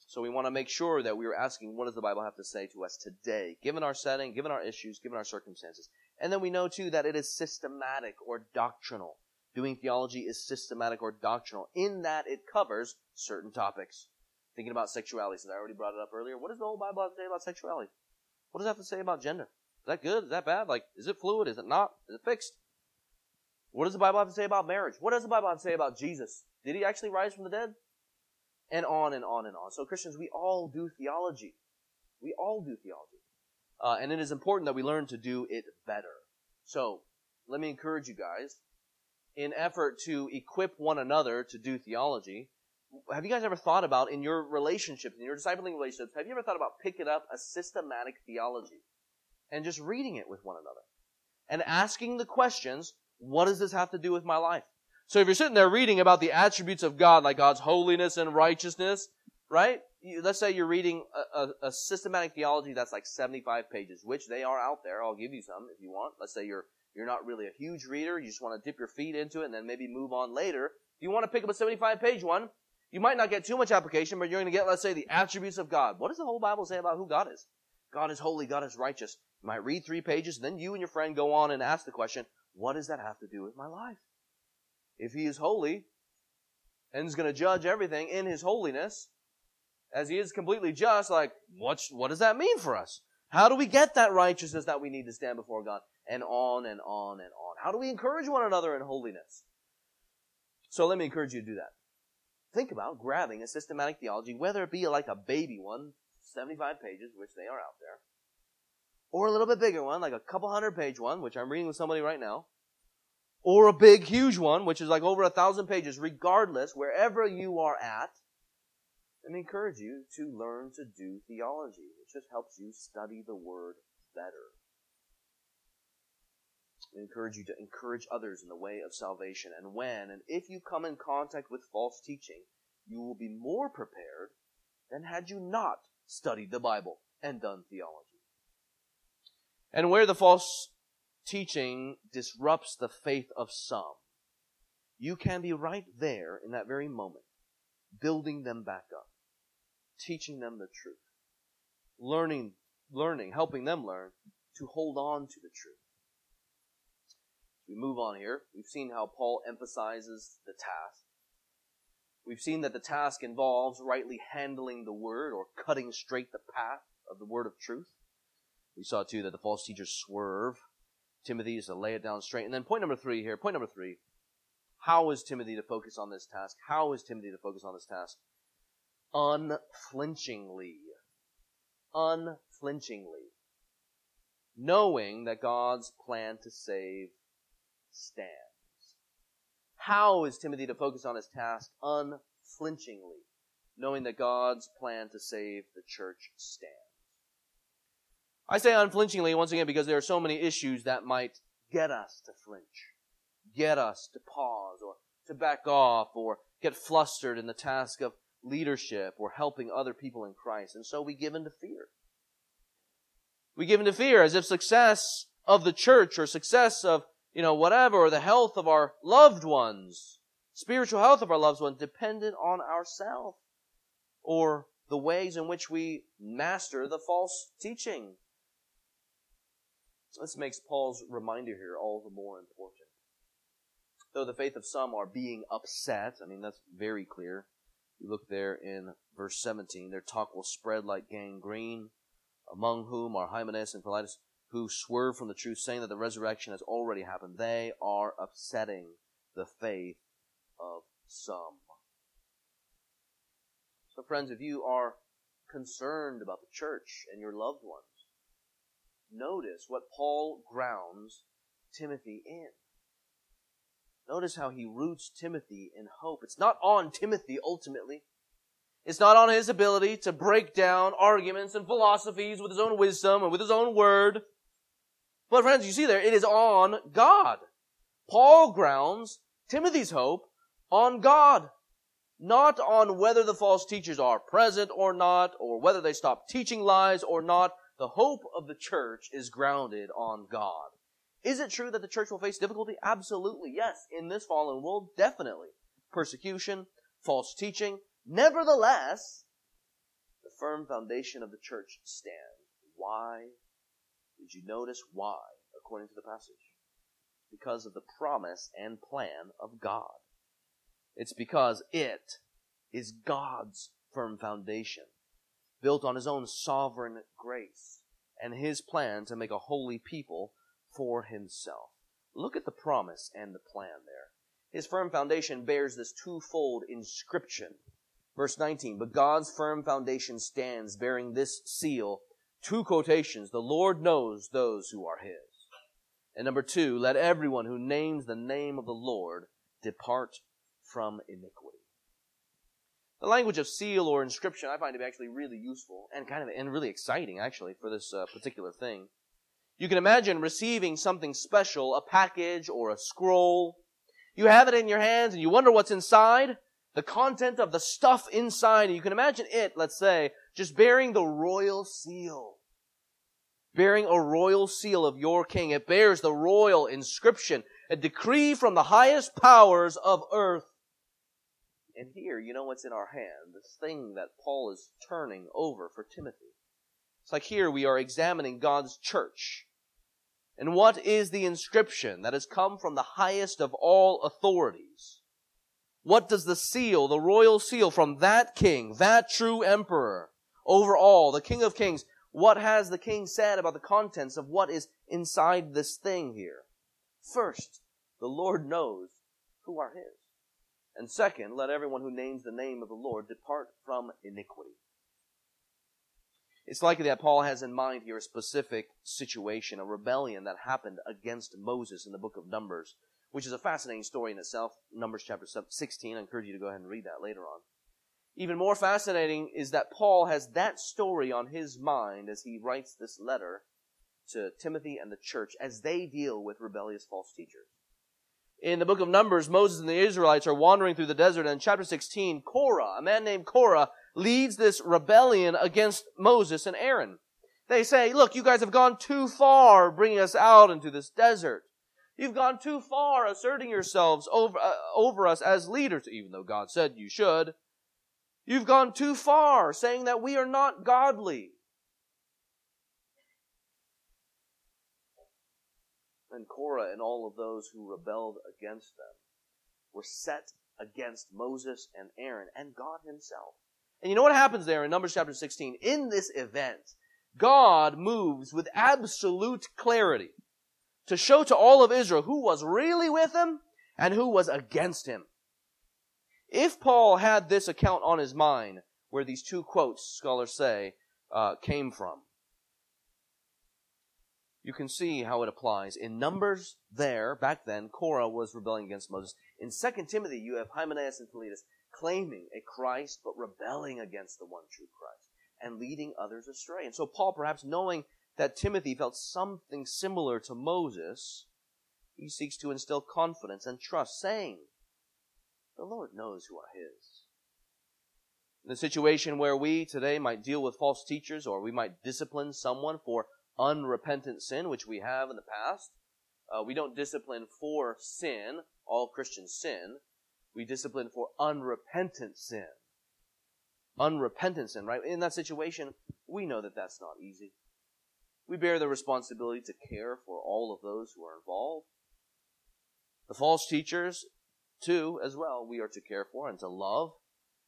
So we want to make sure that we are asking, what does the Bible have to say to us today, given our setting, given our issues, given our circumstances? And then we know, too, that it is systematic or doctrinal. Doing theology is systematic or doctrinal in that it covers certain topics. Thinking about sexuality, since I already brought it up earlier, what does the whole Bible have to say about sexuality? What does it have to say about gender? Is that good? Is that bad? Like, is it fluid? Is it not? Is it fixed? What does the Bible have to say about marriage? What does the Bible have to say about Jesus? Did he actually rise from the dead? And on and on and on. So Christians, we all do theology. We all do theology. Uh, and it is important that we learn to do it better. So let me encourage you guys, in effort to equip one another to do theology, have you guys ever thought about, in your relationships, in your discipling relationships, have you ever thought about picking up a systematic theology? And just reading it with one another. And asking the questions, what does this have to do with my life? So if you're sitting there reading about the attributes of God, like God's holiness and righteousness, right? You, let's say you're reading a, a, a systematic theology that's like seventy-five pages, which they are out there. I'll give you some if you want. Let's say you're you're not really a huge reader. You just want to dip your feet into it and then maybe move on later. If you want to pick up a seventy-five page one, you might not get too much application, but you're going to get, let's say, the attributes of God. What does the whole Bible say about who God is? God is holy. God is righteous. You might read three pages, and then you and your friend go on and ask the question, what does that have to do with my life? If he is holy and is going to judge everything in his holiness, as he is completely just, like, what's, what does that mean for us? How do we get that righteousness that we need to stand before God? And on and on and on. How do we encourage one another in holiness? So let me encourage you to do that. Think about grabbing a systematic theology, whether it be like a baby one, seventy-five pages, which they are out there, or a little bit bigger one, like a couple hundred page one, which I'm reading with somebody right now, or a big, huge one, which is like over a thousand pages, regardless, wherever you are at, let me encourage you to learn to do theology. It just helps you study the Word better. I encourage you to encourage others in the way of salvation, and when and if you come in contact with false teaching, you will be more prepared than had you not studied the Bible and done theology. And where the false teaching disrupts the faith of some, you can be right there in that very moment, building them back up, teaching them the truth, learning, learning, helping them learn to hold on to the truth. We move on here. We've seen how Paul emphasizes the task. We've seen that the task involves rightly handling the word or cutting straight the path of the word of truth. We saw, too, that the false teachers swerve. Timothy is to lay it down straight. And then point number three here, point number three, how is Timothy to focus on this task? How is Timothy to focus on this task? Unflinchingly. Unflinchingly. Knowing that God's plan to save stands. How is Timothy to focus on his task? Unflinchingly. knowing that God's plan to save the church stands. I say unflinchingly, once again, because there are so many issues that might get us to flinch, get us to pause, or to back off, or get flustered in the task of leadership, or helping other people in Christ. And so we give in to fear. We give in to fear as if success of the church, or success of, you know, whatever, or the health of our loved ones, spiritual health of our loved ones, dependent on ourselves, or the ways in which we master the false teaching. This makes Paul's reminder here all the more important. Though the faith of some are being upset, I mean, that's very clear. You look there in verse seventeen, their talk will spread like gangrene, among whom are Hymenaeus and Philetus, who swerve from the truth, saying that the resurrection has already happened. They are upsetting the faith of some. So friends, if you are concerned about the church and your loved ones, notice what Paul grounds Timothy in. Notice how he roots Timothy in hope. It's not on Timothy ultimately. It's not on his ability to break down arguments and philosophies with his own wisdom and with his own word. But friends, you see there, it is on God. Paul grounds Timothy's hope on God, not on whether the false teachers are present or not, or whether they stop teaching lies or not. The hope of the church is grounded on God. Is it true that the church will face difficulty? Absolutely, yes. In this fallen world, definitely. Persecution, false teaching. Nevertheless, the firm foundation of the church stands. Why? Did you notice why, according to the passage? Because of the promise and plan of God. It's because it is God's firm foundation, built on His own sovereign grace and His plan to make a holy people for Himself. Look at the promise and the plan there. His firm foundation bears this twofold inscription. Verse nineteen, but God's firm foundation stands bearing this seal. Two quotations, the Lord knows those who are His. And number two, let everyone who names the name of the Lord depart from iniquity. The language of seal or inscription I find to be actually really useful and kind of and really exciting actually for this uh, particular thing. You can imagine receiving something special, a package or a scroll. You have it in your hands and you wonder what's inside, the content of the stuff inside. And you can imagine it, let's say, just bearing the royal seal. Bearing a royal seal of your king. It bears the royal inscription, a decree from the highest powers of earth. And here, you know what's in our hand, this thing that Paul is turning over for Timothy. It's like here we are examining God's church. And what is the inscription that has come from the highest of all authorities? What does the seal, the royal seal from that king, that true emperor, over all, the King of Kings, what has the king said about the contents of what is inside this thing here? First, the Lord knows who are His. And second, let everyone who names the name of the Lord depart from iniquity. It's likely that Paul has in mind here a specific situation, a rebellion that happened against Moses in the book of Numbers, which is a fascinating story in itself. Numbers chapter sixteen, I encourage you to go ahead and read that later on. Even more fascinating is that Paul has that story on his mind as he writes this letter to Timothy and the church as they deal with rebellious false teachers. In the book of Numbers, Moses and the Israelites are wandering through the desert, and in chapter sixteen, Korah, a man named Korah, leads this rebellion against Moses and Aaron. They say, look, you guys have gone too far bringing us out into this desert. You've gone too far asserting yourselves over, uh, over us as leaders, even though God said you should. You've gone too far saying that we are not godly. And Korah and all of those who rebelled against them were set against Moses and Aaron and God Himself. And you know what happens there in Numbers chapter sixteen? In this event, God moves with absolute clarity to show to all of Israel who was really with Him and who was against Him. If Paul had this account on his mind, where these two quotes, scholars say, uh, came from, you can see how it applies. In Numbers there, back then, Korah was rebelling against Moses. In Second Timothy, you have Hymenaeus and Philetus claiming a Christ but rebelling against the one true Christ and leading others astray. And so Paul, perhaps knowing that Timothy felt something similar to Moses, he seeks to instill confidence and trust, saying, "The Lord knows who are his." In the situation where we today might deal with false teachers, or we might discipline someone for unrepentant sin, which we have in the past, uh, we don't discipline for sin, all Christians sin. We discipline for unrepentant sin. Unrepentant sin, right? In that situation, we know that that's not easy. We bear the responsibility to care for all of those who are involved. The false teachers, too, as well, we are to care for and to love.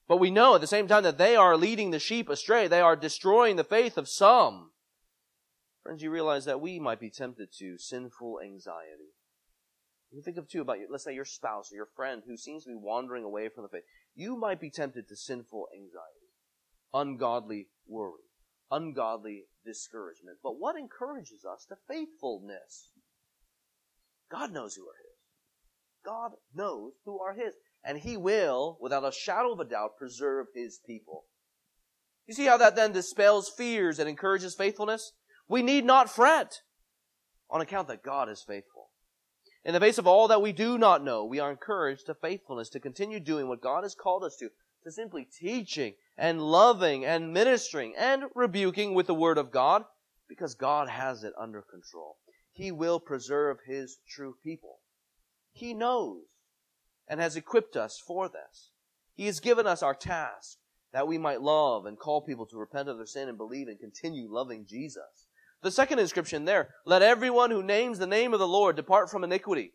But we know at the same time that they are leading the sheep astray. They are destroying the faith of some. Friends, you realize that we might be tempted to sinful anxiety. You think of, too, about, your, let's say, your spouse or your friend who seems to be wandering away from the faith. You might be tempted to sinful anxiety, ungodly worry, ungodly discouragement. But what encourages us to faithfulness? God knows who are his. God knows who are his. And he will, without a shadow of a doubt, preserve his people. You see how that then dispels fears and encourages faithfulness? We need not fret on account that God is faithful. In the face of all that we do not know, we are encouraged to faithfulness, to continue doing what God has called us to, to simply teaching and loving and ministering and rebuking with the Word of God, because God has it under control. He will preserve his true people. He knows and has equipped us for this. He has given us our task that we might love and call people to repent of their sin and believe and continue loving Jesus. The second inscription there, let everyone who names the name of the Lord depart from iniquity.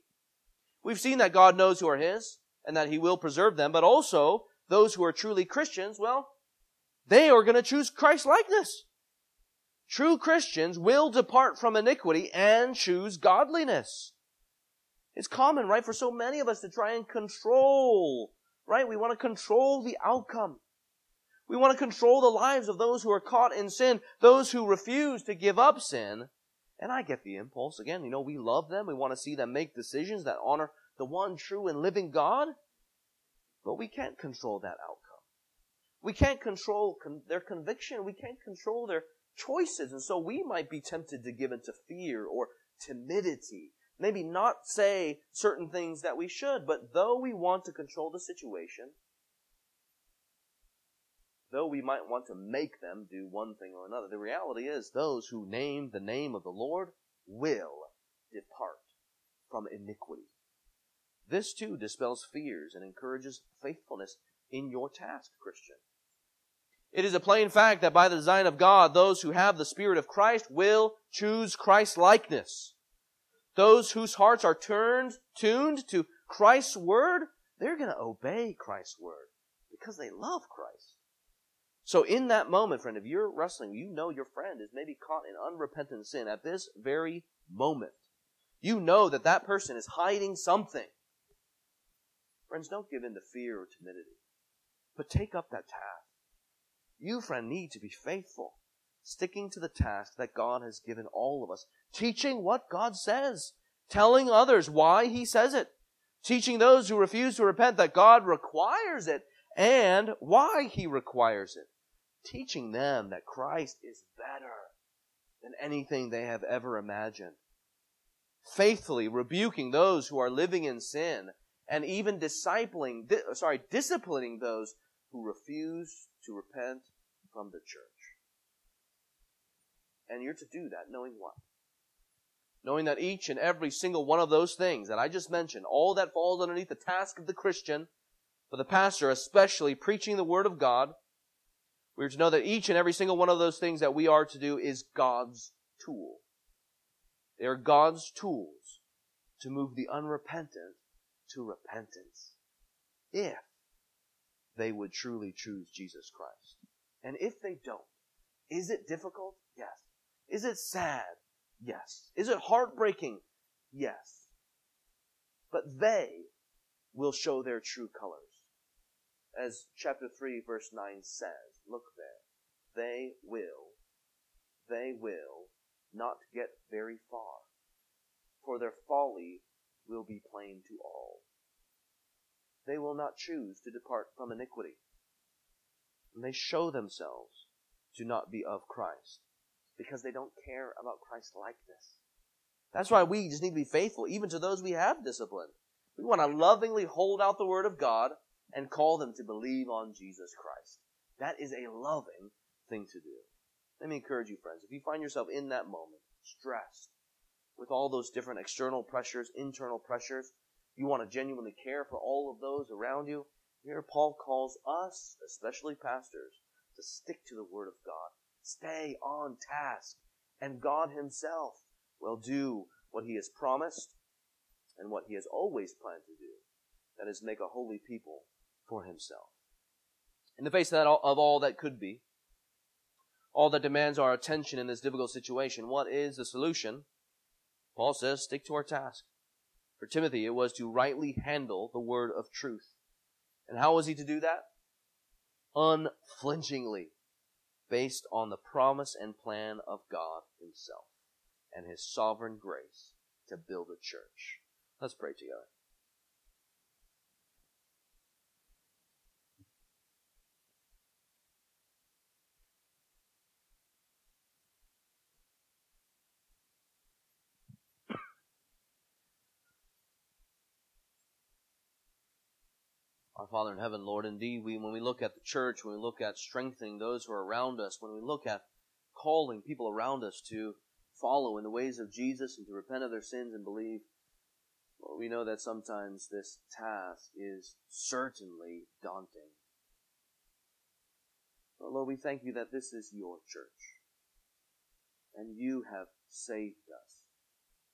We've seen that God knows who are his and that he will preserve them, but also those who are truly Christians, well, they are going to choose Christ likeness. True Christians will depart from iniquity and choose godliness. It's common, right, for so many of us to try and control, right? We want to control the outcome. We want to control the lives of those who are caught in sin, those who refuse to give up sin. And I get the impulse. Again, you know, we love them. We want to see them make decisions that honor the one true and living God. But we can't control that outcome. We can't control con- their conviction. We can't control their choices. And so we might be tempted to give into fear or timidity. Maybe not say certain things that we should, but though we want to control the situation, though we might want to make them do one thing or another, the reality is those who name the name of the Lord will depart from iniquity. This too dispels fears and encourages faithfulness in your task, Christian. It is a plain fact that by the design of God, those who have the Spirit of Christ will choose Christ likeness. Those whose hearts are turned, tuned to Christ's word, they're going to obey Christ's word because they love Christ. So in that moment, friend, if you're wrestling, you know your friend is maybe caught in unrepentant sin at this very moment. You know that that person is hiding something. Friends, don't give in to fear or timidity, but take up that task. You, friend, need to be faithful, sticking to the task that God has given all of us. Teaching what God says. Telling others why he says it. Teaching those who refuse to repent that God requires it and why he requires it. Teaching them that Christ is better than anything they have ever imagined. Faithfully rebuking those who are living in sin and even discipling, di- sorry, disciplining those who refuse to repent from the church. And you're to do that knowing what? Knowing that each and every single one of those things that I just mentioned, all that falls underneath the task of the Christian, for the pastor especially preaching the Word of God, we are to know that each and every single one of those things that we are to do is God's tool. They are God's tools to move the unrepentant to repentance, if they would truly choose Jesus Christ. And if they don't, is it difficult? Yes. Is it sad? Yes. Is it heartbreaking? Yes. But they will show their true colors. As chapter three, verse nine says, look there. They will, they will not get very far, for their folly will be plain to all. they will not choose to depart from iniquity. And they show themselves to not be of Christ because they don't care about Christ's likeness. That's why we just need to be faithful, even to those we have disciplined. We want to lovingly hold out the Word of God and call them to believe on Jesus Christ. That is a loving thing to do. Let me encourage you, friends, if you find yourself in that moment, stressed, with all those different external pressures, internal pressures, you want to genuinely care for all of those around you. Here Paul calls us, especially pastors, to stick to the Word of God. Stay on task. And God Himself will do what He has promised and what He has always planned to do. That is, make a holy people for Himself. In the face of, that, of all that could be, all that demands our attention in this difficult situation, what is the solution? Paul says, stick to our task. For Timothy, it was to rightly handle the word of truth. And how was he to do that? Unflinchingly, based on the promise and plan of God Himself and His sovereign grace to build a church. Let's pray together. Our Father in heaven, Lord, indeed, we when we look at the church, when we look at strengthening those who are around us, when we look at calling people around us to follow in the ways of Jesus and to repent of their sins and believe, Lord, we know that sometimes this task is certainly daunting. But Lord, we thank You that this is Your church, and You have saved us.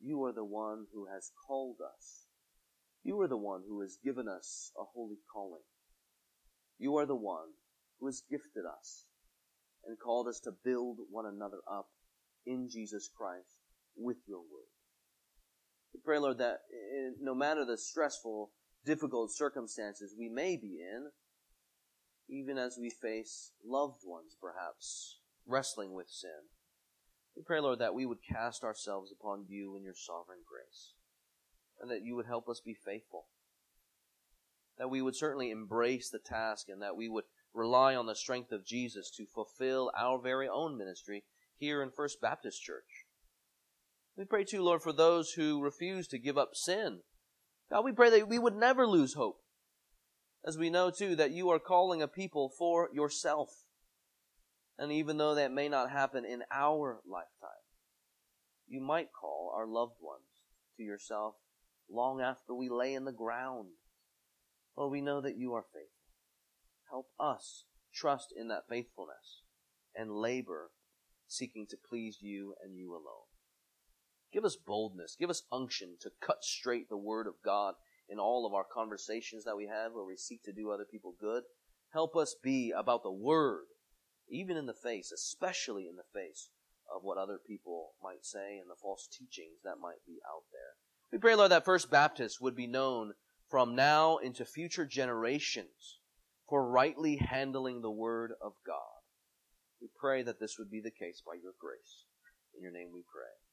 You are the one who has called us. You are the one who has given us a holy calling. You are the one who has gifted us and called us to build one another up in Jesus Christ with Your word. We pray, Lord, that no matter the stressful, difficult circumstances we may be in, even as we face loved ones, perhaps, wrestling with sin, we pray, Lord, that we would cast ourselves upon You and Your sovereign grace, and that You would help us be faithful, that we would certainly embrace the task, and that we would rely on the strength of Jesus to fulfill our very own ministry here in First Baptist Church. We pray too, Lord, for those who refuse to give up sin. God, we pray that we would never lose hope, as we know too that You are calling a people for Yourself. And even though that may not happen in our lifetime, You might call our loved ones to Yourself long after we lay in the ground. Lord, we know that You are faithful. Help us trust in that faithfulness and labor seeking to please You and You alone. Give us boldness. Give us unction to cut straight the Word of God in all of our conversations that we have where we seek to do other people good. Help us be about the Word, even in the face, especially in the face of what other people might say and the false teachings that might be out there. We pray, Lord, that First Baptist would be known from now into future generations for rightly handling the Word of God. We pray that this would be the case by Your grace. In Your name we pray.